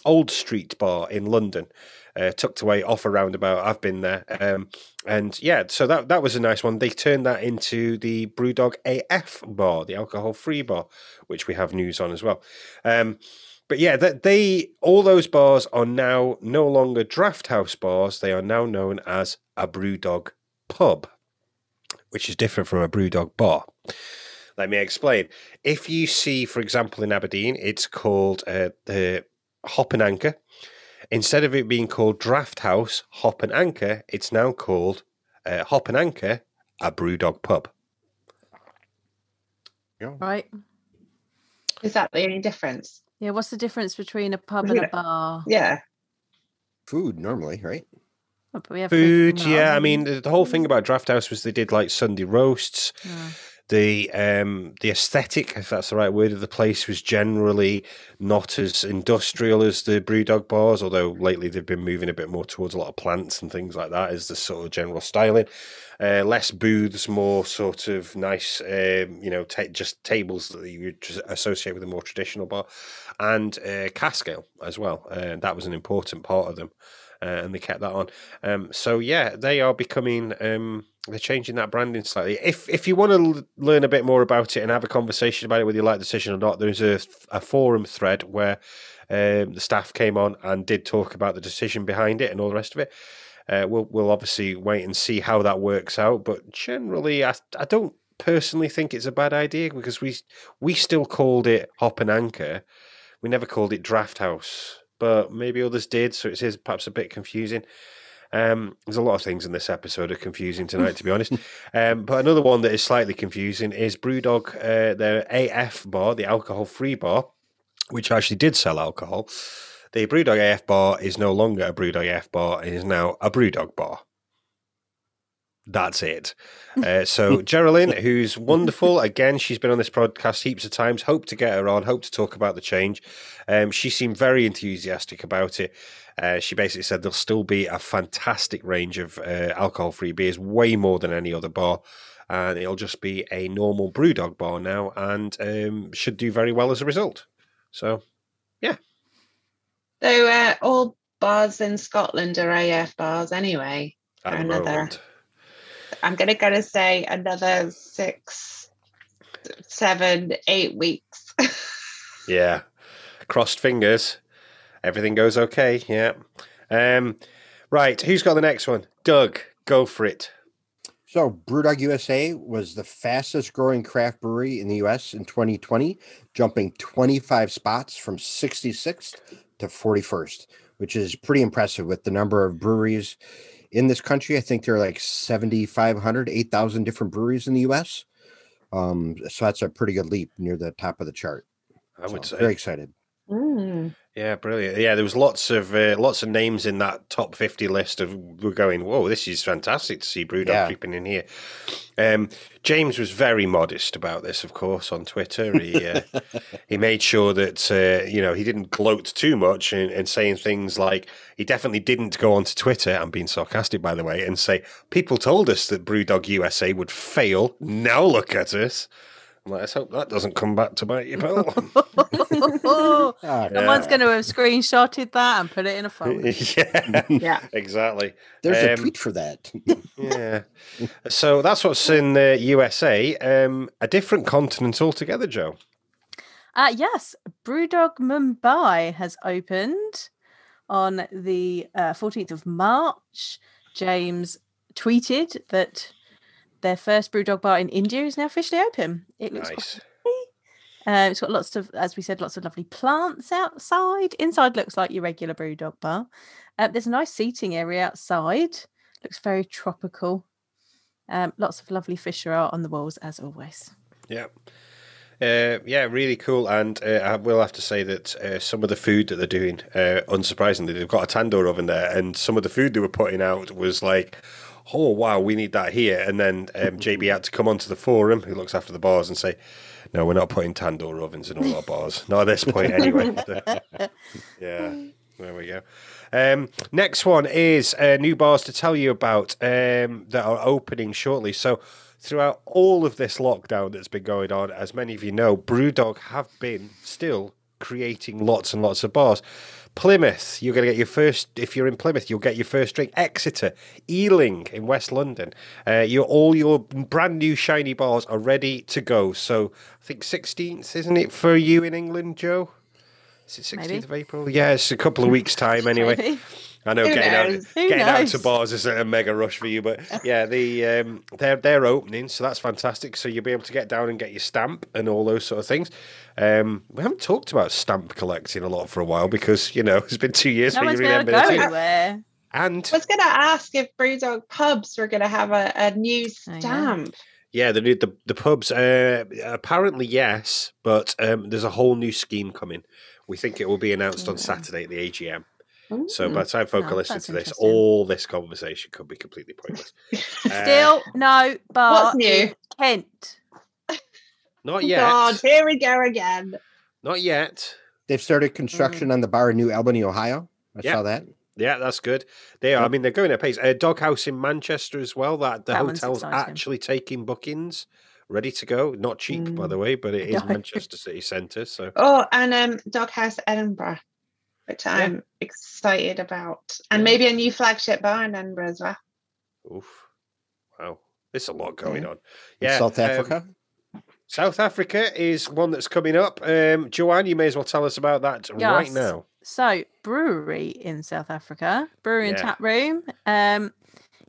Old Street bar in London, tucked away off a roundabout. I've been there. And yeah, so that was a nice one. They turned that into the BrewDog AF bar, the alcohol-free bar, which we have news on as well. But yeah, all those bars are now no longer Draft House bars. They are now known as a BrewDog pub, which is different from a BrewDog bar. Let me explain. If you see, for example, in Aberdeen, it's called the Hop and Anchor. Instead of it being called Draft House Hop and Anchor, it's now called Hop and Anchor, a BrewDog pub. Yeah. Right. Is that the only difference? Yeah, what's the difference between a pub and a bar? Yeah. Food, normally, right? Oh, but we have food, yeah. I mean, the whole thing about Draft House was they did, like, Sunday roasts. Yeah. The aesthetic, if that's the right word, of the place was generally not as industrial as the BrewDog bars, although lately they've been moving a bit more towards a lot of plants and things like that as the sort of general styling. Less booths, more sort of nice, just tables that you would associate with a more traditional bar. And cask ale as well. That was an important part of them. And they kept that on. So, yeah, they are becoming... they're changing that branding slightly. If you want to learn a bit more about it and have a conversation about it, whether you like the decision or not, there's a forum thread where the staff came on and did talk about the decision behind it and all the rest of it. We'll obviously wait and see how that works out. But generally, I don't personally think it's a bad idea because we still called it Hop and Anchor. We never called it Draft House, but maybe others did. So it is perhaps a bit confusing. There's a lot of things in this episode are confusing tonight, to be honest. But another one that is slightly confusing is BrewDog, their AF bar, the alcohol-free bar, which actually did sell alcohol. The BrewDog AF bar is no longer a BrewDog AF bar. It is now a BrewDog bar. That's it. So Geraldine, who's wonderful, again, she's been on this podcast heaps of times, hope to get her on, hope to talk about the change. She seemed very enthusiastic about it. She basically said there'll still be a fantastic range of alcohol-free beers, way more than any other bar, and it'll just be a normal BrewDog bar now and should do very well as a result. So, yeah. So all bars in Scotland are AF bars anyway. At the moment. I'm gonna say another 6, 7, 8 weeks. Yeah, crossed fingers. Everything goes okay. Yeah. Right. Who's got the next one? Doug, go for it. So, BrewDog USA was the fastest growing craft brewery in the U.S. in 2020, jumping 25 spots from 66th to 41st, which is pretty impressive with the number of breweries. In this country, I think there are like 7,500, 8,000 different breweries in the U.S. So that's a pretty good leap near the top of the chart. I would say. Very excited. Mm. Yeah, brilliant. Yeah, there was lots of names in that top 50 list of we're going, whoa, this is fantastic to see BrewDog creeping in here. James was very modest about this, of course, on Twitter. He he made sure that he didn't gloat too much and saying things like he definitely didn't go onto Twitter, I'm being sarcastic by the way, and say people told us that BrewDog USA would fail. Now look at us. Let's hope that doesn't come back to bite you, pal. Someone's going to have screenshotted that and put it in a phone. Yeah, exactly. There's a tweet for that. Yeah. So that's what's in the USA. A different continent altogether, Joe. Yes, BrewDog Mumbai has opened on the 14th of March. James tweeted that... Their first BrewDog bar in India is now officially open. It looks nice. It's got lots of, as we said, lots of lovely plants outside. Inside looks like your regular BrewDog bar. There's a nice seating area outside. Looks very tropical. Lots of lovely fish art on the walls, as always. Yeah. Yeah, really cool. And I will have to say that some of the food that they're doing, unsurprisingly, they've got a tandoor oven there, and some of the food they were putting out was like, oh, wow, we need that here. And then JB had to come onto the forum, who looks after the bars, and say, no, we're not putting tandoor ovens in all our bars. Not at this point, anyway. Yeah, there we go. Next one is new bars to tell you about that are opening shortly. So throughout all of this lockdown that's been going on, as many of you know, BrewDog have been still creating lots and lots of bars. Plymouth, you're going to get your first, if you're in Plymouth, you'll get your first drink. Exeter, Ealing in West London. All your brand new shiny bars are ready to go. So I think 16th, isn't it, for you in England, Joe? Is it 16th Maybe. Of April? Yeah, it's a couple of weeks' time anyway. Maybe. I know getting out to bars is a mega rush for you, but yeah, they're opening, so that's fantastic. So you'll be able to get down and get your stamp and all those sort of things. We haven't talked about stamp collecting a lot for a while because, you know, it's been 2 years. No one's going to go anywhere. And I was going to ask if BrewDog pubs were going to have a new stamp. Oh, yeah. Yeah, the pubs, apparently yes, but there's a whole new scheme coming. We think it will be announced on Saturday at the AGM. Ooh. So by the time folk are listening to this, all this conversation could be completely pointless. Still no bar. What's new? Kent. Not yet. God, here we go again. Not yet. They've started construction on the bar in New Albany, Ohio. I saw that. Yeah, that's good. They are. I mean, they're going at pace. Dog House in Manchester as well. The hotel's actually taking bookings, ready to go. Not cheap, by the way, but it is Manchester City Centre. So. Oh, and Dog House Edinburgh, which I'm excited about, and maybe a new flagship bar in Edinburgh as well. Oof! Wow, there's a lot going on. Yeah, South Africa. South Africa is one that's coming up. Joanne, you may as well tell us about that right now. So, brewery in South Africa, brewery and tap room, in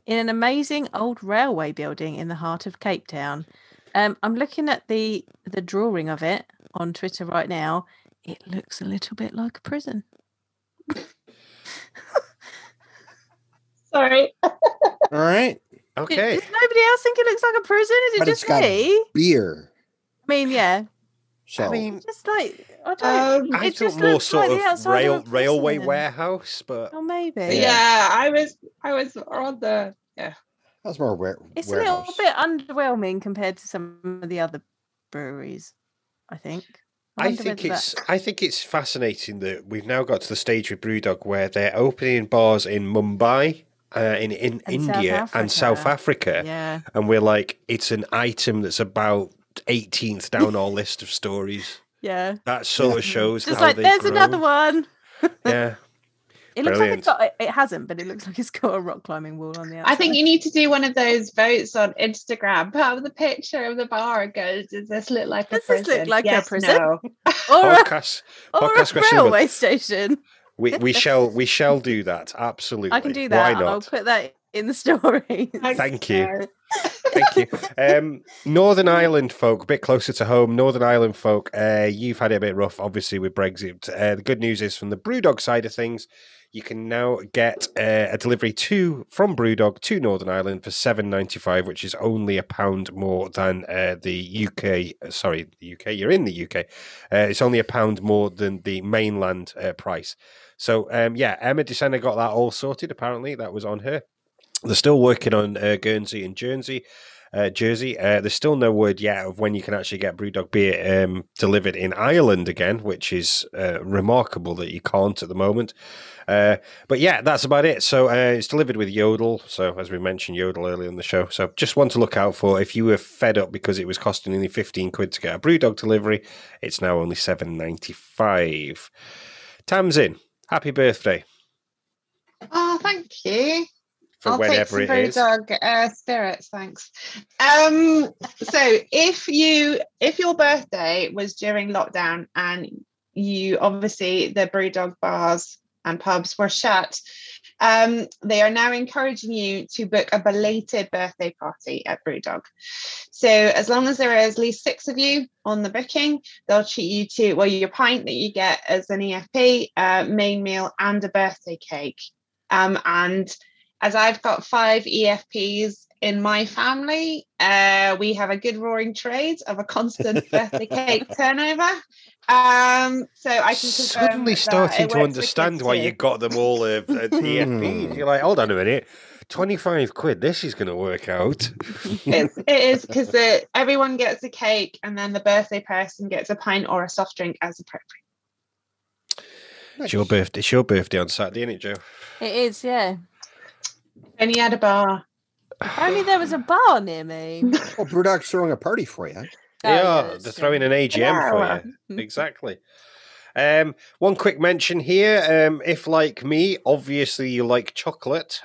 an amazing old railway building in the heart of Cape Town. I'm looking at the drawing of it on Twitter right now. It looks a little bit like a prison. Sorry. All right. Okay. Does nobody else think it looks like a prison? Is it but just it's got me? Beer. I mean, yeah. So. I mean, just like I thought more sort of railway warehouse, but oh, maybe. Yeah, I was on the That was more it's warehouse. It's a little bit underwhelming compared to some of the other breweries, I think. I think it's fascinating that we've now got to the stage with BrewDog where they're opening bars in Mumbai, in India and South Africa, and we're like, it's an item that's about 18th down our list of stories. Yeah, that sort of shows. Just how like there's grow. Another one. Yeah, it looks like it's got. It hasn't, but it looks like it's got a rock climbing wall on the outside. I think you need to do one of those votes on Instagram. Put up the picture of the bar and go, "Does this look like a prison? Does this look like a prison? No. or a railway station?" We shall do that. Absolutely, I can do that. Why not? I'll put that in the story. Thank you. Thank you. Northern Ireland folk, a bit closer to home. Northern Ireland folk, you've had it a bit rough, obviously, with Brexit. The good news is, from the BrewDog side of things, you can now get a delivery from BrewDog to Northern Ireland for $7.95, which is only £1 more than the UK. Sorry, the UK. You're in the UK. It's only £1 more than the mainland price. So, Emma DeSena got that all sorted. Apparently, that was on her. They're still working on Guernsey and Jersey. There's still no word yet of when you can actually get BrewDog beer delivered in Ireland again, which is remarkable that you can't at the moment. But yeah, that's about it. So it's delivered with Yodel. So as we mentioned, Yodel earlier in the show. So just one to look out for. If you were fed up because it was costing only 15 quid to get a BrewDog delivery, it's now only $7.95. Tamsin, happy birthday. Oh, thank you. I'll take some BrewDog spirits, thanks. So if your birthday was during lockdown and you obviously the BrewDog bars and pubs were shut, they are now encouraging you to book a belated birthday party at BrewDog. So as long as there are at least 6 of you on the booking, they'll treat you to your pint that you get as an EFP, main meal, and a birthday cake, and as I've got 5 EFPs in my family. We have a good roaring trade of a constant birthday cake turnover. So I can suddenly starting to understand why you got them all at EFPs. You're like, hold on a minute, 25 quid, this is going to work out. It is, because everyone gets a cake and then the birthday person gets a pint or a soft drink as appropriate. Nice. It's your birthday on Saturday, isn't it, Joe? It is, yeah. And he had a bar. If only there was a bar near me. Well, BrewDog's throwing a party for you. They're throwing an AGM for you. Exactly. One quick mention here. If, like me, obviously you like chocolate,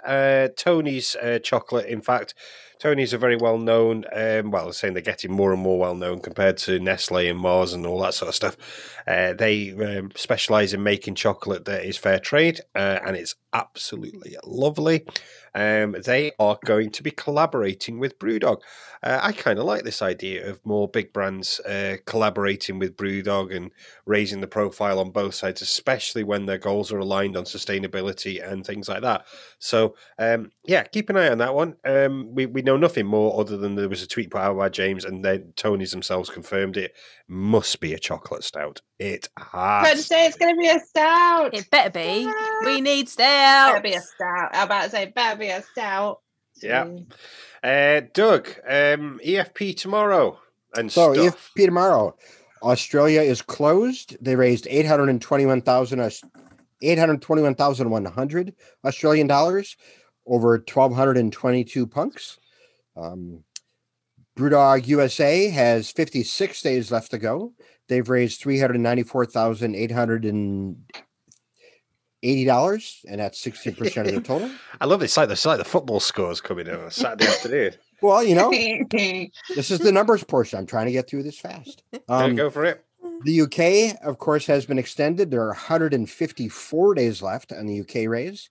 Tony's chocolate, in fact, Tony's are very well-known. I'm saying they're getting more and more well-known compared to Nestle and Mars and all that sort of stuff. They specialise in making chocolate that is fair trade, and it's absolutely lovely. They are going to be collaborating with BrewDog. I kind of like this idea of more big brands collaborating with BrewDog and raising the profile on both sides, especially when their goals are aligned on sustainability and things like that. So, keep an eye on that one. We know nothing more other than there was a tweet put out by James, and then Tony's themselves confirmed it must be a chocolate stout. It has. But say it's going to be a stout. It better be. Yeah. We need stout. Better be a stout. I'm about to say better be a stout. Yeah. Doug, EFP tomorrow and stuff. EFP tomorrow. Australia is closed. They raised 821,100 Australian dollars over 1,222 punks. BrewDog USA has 56 days left to go. They've raised $394,880, and that's 60% of the total. I love it. It's like the football scores coming over Saturday afternoon. Well, you know, this is the numbers portion. I'm trying to get through this fast. Go for it. The UK, of course, has been extended. There are 154 days left on the UK raise.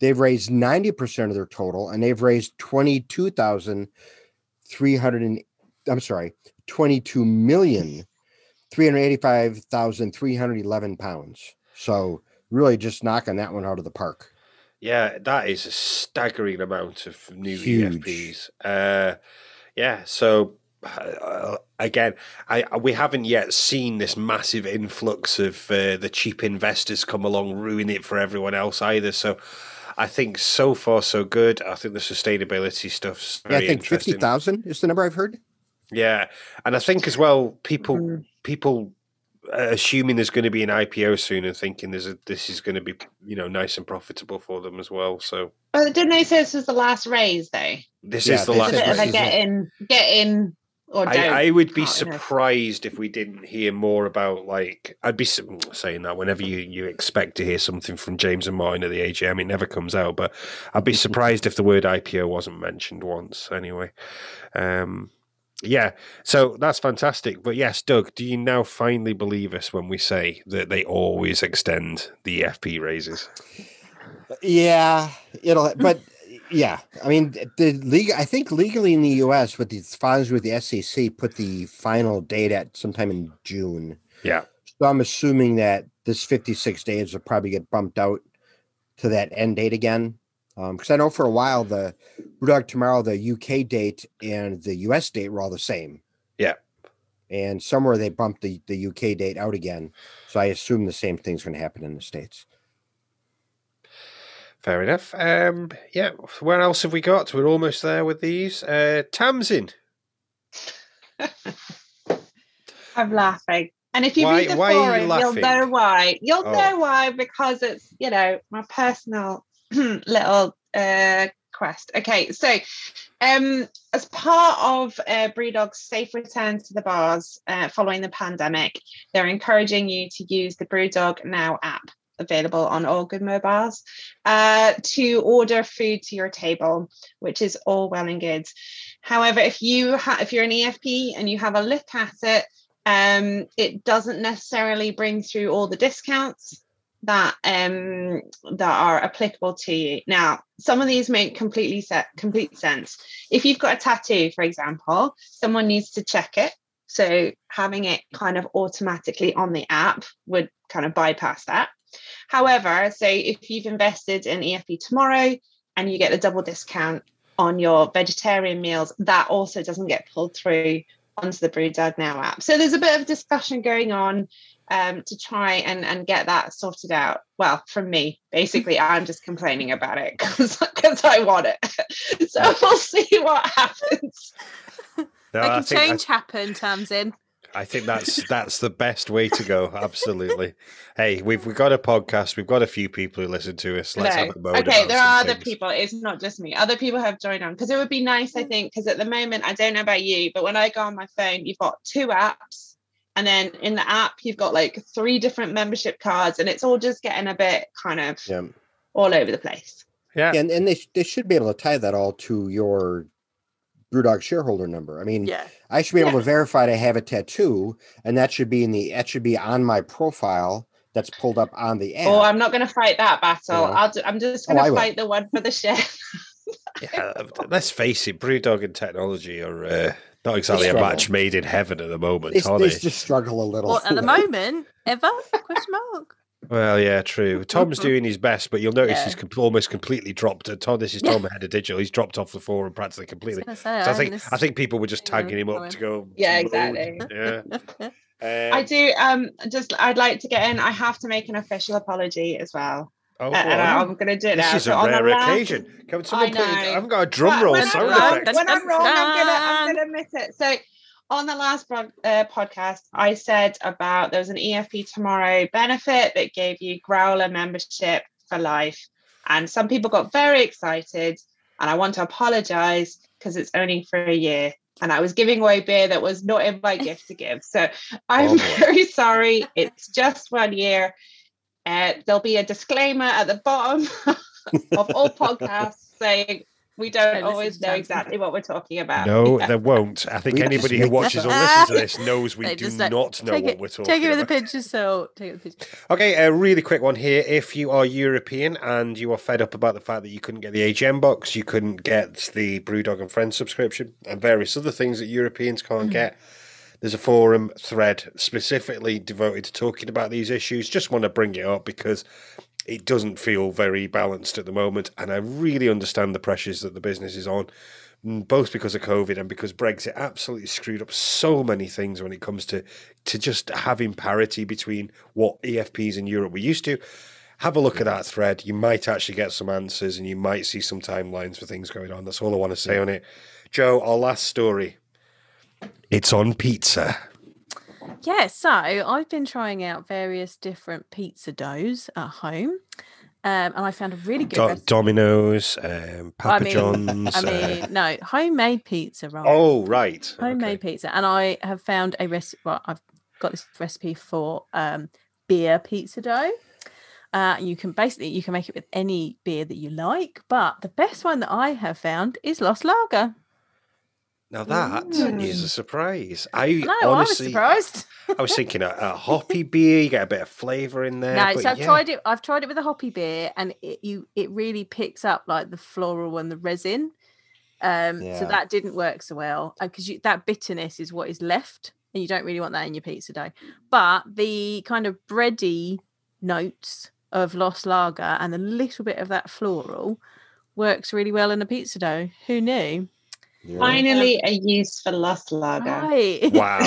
They've raised 90% of their total, and they've raised £22,385,311. So really just knocking that one out of the park. Yeah, that is a staggering amount of new EFPs. So again, we haven't yet seen this massive influx of the cheap investors come along, ruin it for everyone else either. So I think so far so good. I think the sustainability stuff's very interesting. 50,000 is the number I've heard. Yeah, and I think as well, people assuming there's going to be an IPO soon and thinking this is going to be nice and profitable for them as well. So, but didn't they say this was the last raise though? This is the last raise. Get in. I would be surprised if we didn't hear more about, like, I'd be saying that whenever you expect to hear something from James and Martin at the AGM, it never comes out, but I'd be surprised if the word IPO wasn't mentioned once anyway. So that's fantastic. But yes, Doug, do you now finally believe us when we say that they always extend the EFP raises? Yeah, but... Yeah, I mean, the league. I think legally in the U.S., with the filings with the SEC, put the final date at sometime in June. Yeah. So I'm assuming that this 56 days will probably get bumped out to that end date again. Because I know for a while, the BrewDog tomorrow, the U.K. date and the U.S. date were all the same. Yeah. And somewhere they bumped the U.K. date out again. So I assume the same thing's going to happen in the States. Fair enough. Where else have we got? We're almost there with these. Tamsin. I'm laughing. And if you read the forum, you'll know why. You'll know why, because it's, my personal little quest. Okay, so as part of BrewDog's safe return to the bars following the pandemic, they're encouraging you to use the BrewDog Now app, available on all good mobiles, to order food to your table, which is all well and good. However, if you're an EFP and you have a look at it, it doesn't necessarily bring through all the discounts that are applicable to you. Now, some of these make complete sense. If you've got a tattoo, for example, someone needs to check it. So having it kind of automatically on the app would kind of bypass that. However, so if you've invested in EFP tomorrow and you get the double discount, on your vegetarian meals, that also doesn't get pulled through onto the BrewDog Now app. So there's a bit of discussion going on to try and get that sorted out. Well, from me, basically, I'm just complaining about it because I want it. So we'll see what happens. Making change happen, Tamsin. I think that's the best way to go. Absolutely. Hey, we've got a podcast. We've got a few people who listen to us. Okay, there are other people. It's not just me. Other people have joined on because it would be nice, I think, because at the moment, I don't know about you, but when I go on my phone, you've got two apps. And then in the app, you've got like three different membership cards, and it's all just getting a bit kind of all over the place. Yeah. And they should be able to tie that all to your BrewDog shareholder number. I mean, I should be able to verify to have a tattoo, and that should be that should be on my profile. That's pulled up on the app. Oh, I'm not going to fight that battle. Yeah. I'm just going to fight the one for the share. Yeah, let's face it, BrewDog and technology are not exactly a match made in heaven at the moment. They just struggle a little. Well, at the moment, ever? Question mark. Well, yeah, true. Tom's doing his best, but you'll notice he's almost completely dropped. Tom Head of Digital. He's dropped off the forum practically completely. I think people were just tagging him up to go. Yeah, exactly. Yeah. I do. I'd like to get in. I have to make an official apology as well. And I'm going to do it now. This is a rare occasion. Come on, I haven't got a drum roll. When I'm wrong, I'm going to admit it. So on the last podcast, I said there was an EFP Tomorrow benefit that gave you growler membership for life. And some people got very excited. And I want to apologize because it's only for a year. And I was giving away beer that was not in my gift to give. So I'm very sorry. It's just 1 year. There'll be a disclaimer at the bottom of all podcasts saying we don't always know exactly what we're talking about. No, there won't. I think anybody who watches or listens to this knows we do not know what we're talking about. Take it with a pinch of salt. Okay, a really quick one here. If you are European and you are fed up about the fact that you couldn't get the AGM box, you couldn't get the BrewDog and Friends subscription and various other things that Europeans can't get, there's a forum thread specifically devoted to talking about these issues. Just want to bring it up because it doesn't feel very balanced at the moment. And I really understand the pressures that the business is on, both because of COVID and because Brexit absolutely screwed up so many things when it comes to just having parity between what EFPs in Europe were used to. Have a look at that thread. You might actually get some answers and you might see some timelines for things going on. That's all I want to say on it. Joe, our last story. It's on pizza. Yeah, so I've been trying out various different pizza doughs at home, and I found a really good recipe. Domino's, Papa John's. No, homemade pizza, right? Oh, right. Homemade pizza. And I have found a recipe. Well, I've got this recipe for beer pizza dough. You can make it with any beer that you like, but the best one that I have found is Lost Lager. Now that is a surprise. I was surprised. I was thinking a hoppy beer, you get a bit of flavour in there. No, I've tried it with a hoppy beer, and it really picks up like the floral and the resin. So that didn't work so well because that bitterness is what is left, and you don't really want that in your pizza dough. But the kind of bready notes of Lost Lager and a little bit of that floral works really well in a pizza dough. Who knew? Yeah. Finally, a use for Lost Lager. Right. Wow.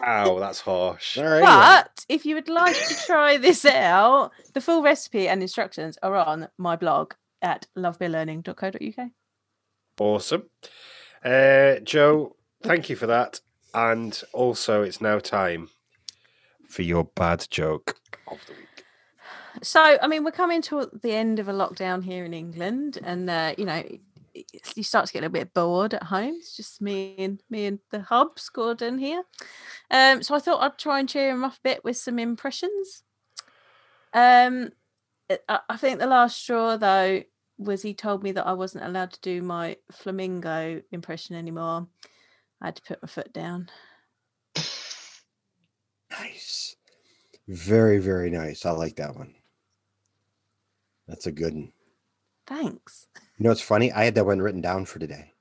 Wow, that's harsh. But if you would like to try this out, the full recipe and instructions are on my blog at lovebeerlearning.co.uk. Awesome. Joe, thank you for that. And also, it's now time for your bad joke of the week. So, we're coming to the end of a lockdown here in England, and, you start to get a little bit bored at home. It's just me and the hubs, Gordon here. So I thought I'd try and cheer him up a bit with some impressions. I think the last straw though was he told me that I wasn't allowed to do my flamingo impression anymore. I had to put my foot down. Nice, very very nice. I like that one. That's a good one. Thanks. You know, it's funny. I had that one written down for today.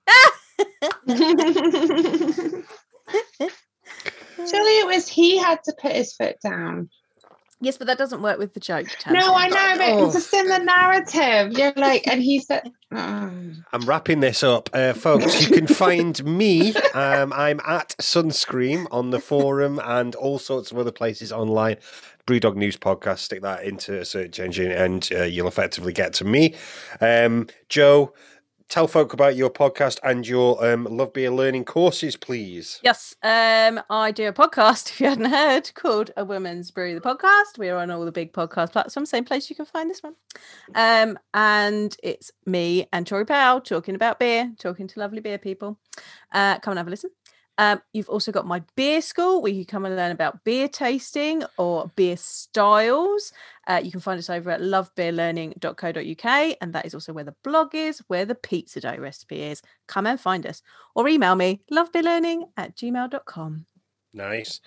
Surely it was he had to put his foot down. Yes, but that doesn't work with the joke. Tamsin. No, I know, but it's a similar narrative. You're like, and he said, I'm wrapping this up. Folks, you can find me. I'm at Sunscream on the forum and all sorts of other places online. BrewDog News Podcast, stick that into a search engine and you'll effectively get to me. Joe, tell folk about your podcast and your Love Beer Learning courses, please. Yes, I do a podcast, if you hadn't heard, called A Woman's Brew, the podcast. We're on all the big podcast platforms, same place you can find this one. And it's me and Tori Powell talking about beer, talking to lovely beer people. Come and have a listen. You've also got my beer school where you come and learn about beer tasting or beer styles. You can find us over at lovebeerlearning.co.uk, and that is also where the blog is, where the pizza dough recipe is. Come and find us or email me lovebeerlearning@gmail.com. Nice.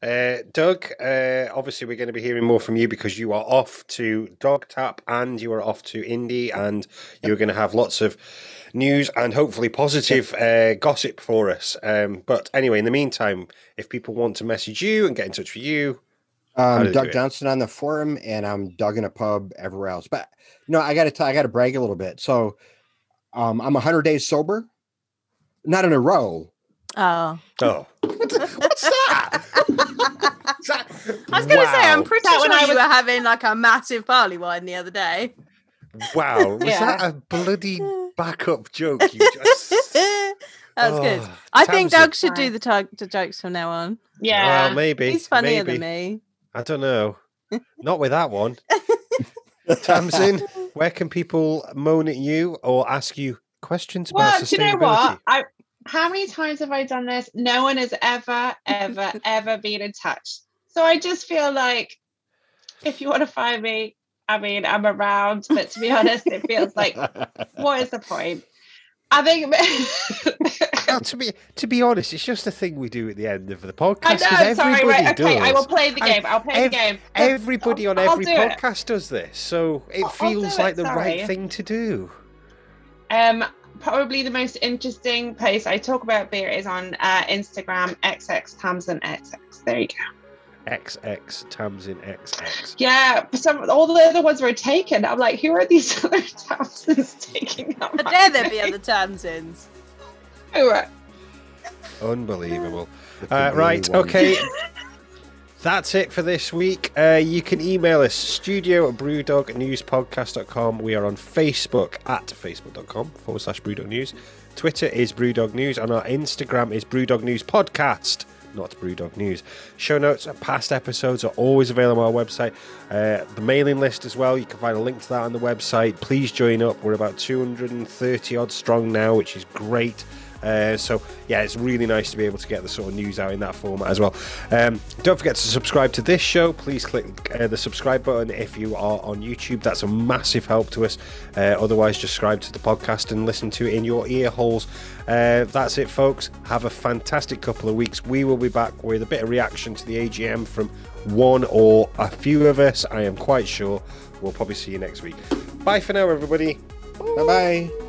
Doug, obviously we're going to be hearing more from you because you are off to Dog Tap and you are off to Indy, and you're going to have lots of news and hopefully positive gossip for us. But anyway, in the meantime, if people want to message you and get in touch with you, Doug Johnson on the forum, and I'm Doug in a pub everywhere else. But no, I got to brag a little bit. So I'm 100 days sober, not in a row. Oh. What's that? I was going to say, I'm pretty sure you were having like a massive barley wine the other day. Wow. Was that a bloody backup joke you just... That was good. I think Doug should do the jokes from now on. Yeah. Well, maybe. He's funnier than me. I don't know. Not with that one. Tamsin, where can people moan at you or ask you questions about sustainability? Well, do you know what? How many times have I done this? No one has ever been in touch. So I just feel like if you want to find me, I mean, I'm around. But to be honest, it feels like, what is the point? I think... Well, to be honest, it's just a thing we do at the end of the podcast. I know, sorry, right, okay, does. I will play the game. I'll play the game. Everybody on every podcast does this. So it feels like the right thing to do. Probably the most interesting place I talk about beer is on Instagram, xxtamsinxx. There you go. xxtamsinxx. Yeah, all the other ones were taken. I'm like, who are these other Tamsins taking up? How dare there be other Tamsins? Unbelievable. Right, okay. That's it for this week. You can email us, studio@brewdognewspodcast.com. We are on Facebook at facebook.com/brewdognews. Twitter is brewdognews, and our Instagram is brewdognewspodcast, not brewdognews. Show notes and past episodes are always available on our website. The mailing list as well, you can find a link to that on the website. Please join up. We're about 230 odd strong now, which is great. So yeah, it's really nice to be able to get the sort of news out in that format as well. Don't forget to subscribe to this show. Please click the subscribe button if you are on YouTube. That's a massive help to us. Otherwise, just subscribe to the podcast and listen to it in your ear holes. That's it, folks. Have a fantastic couple of weeks. We will be back with a bit of reaction to the AGM from one or a few of us, I am quite sure. We'll probably see you next week. Bye for now, everybody. Bye bye.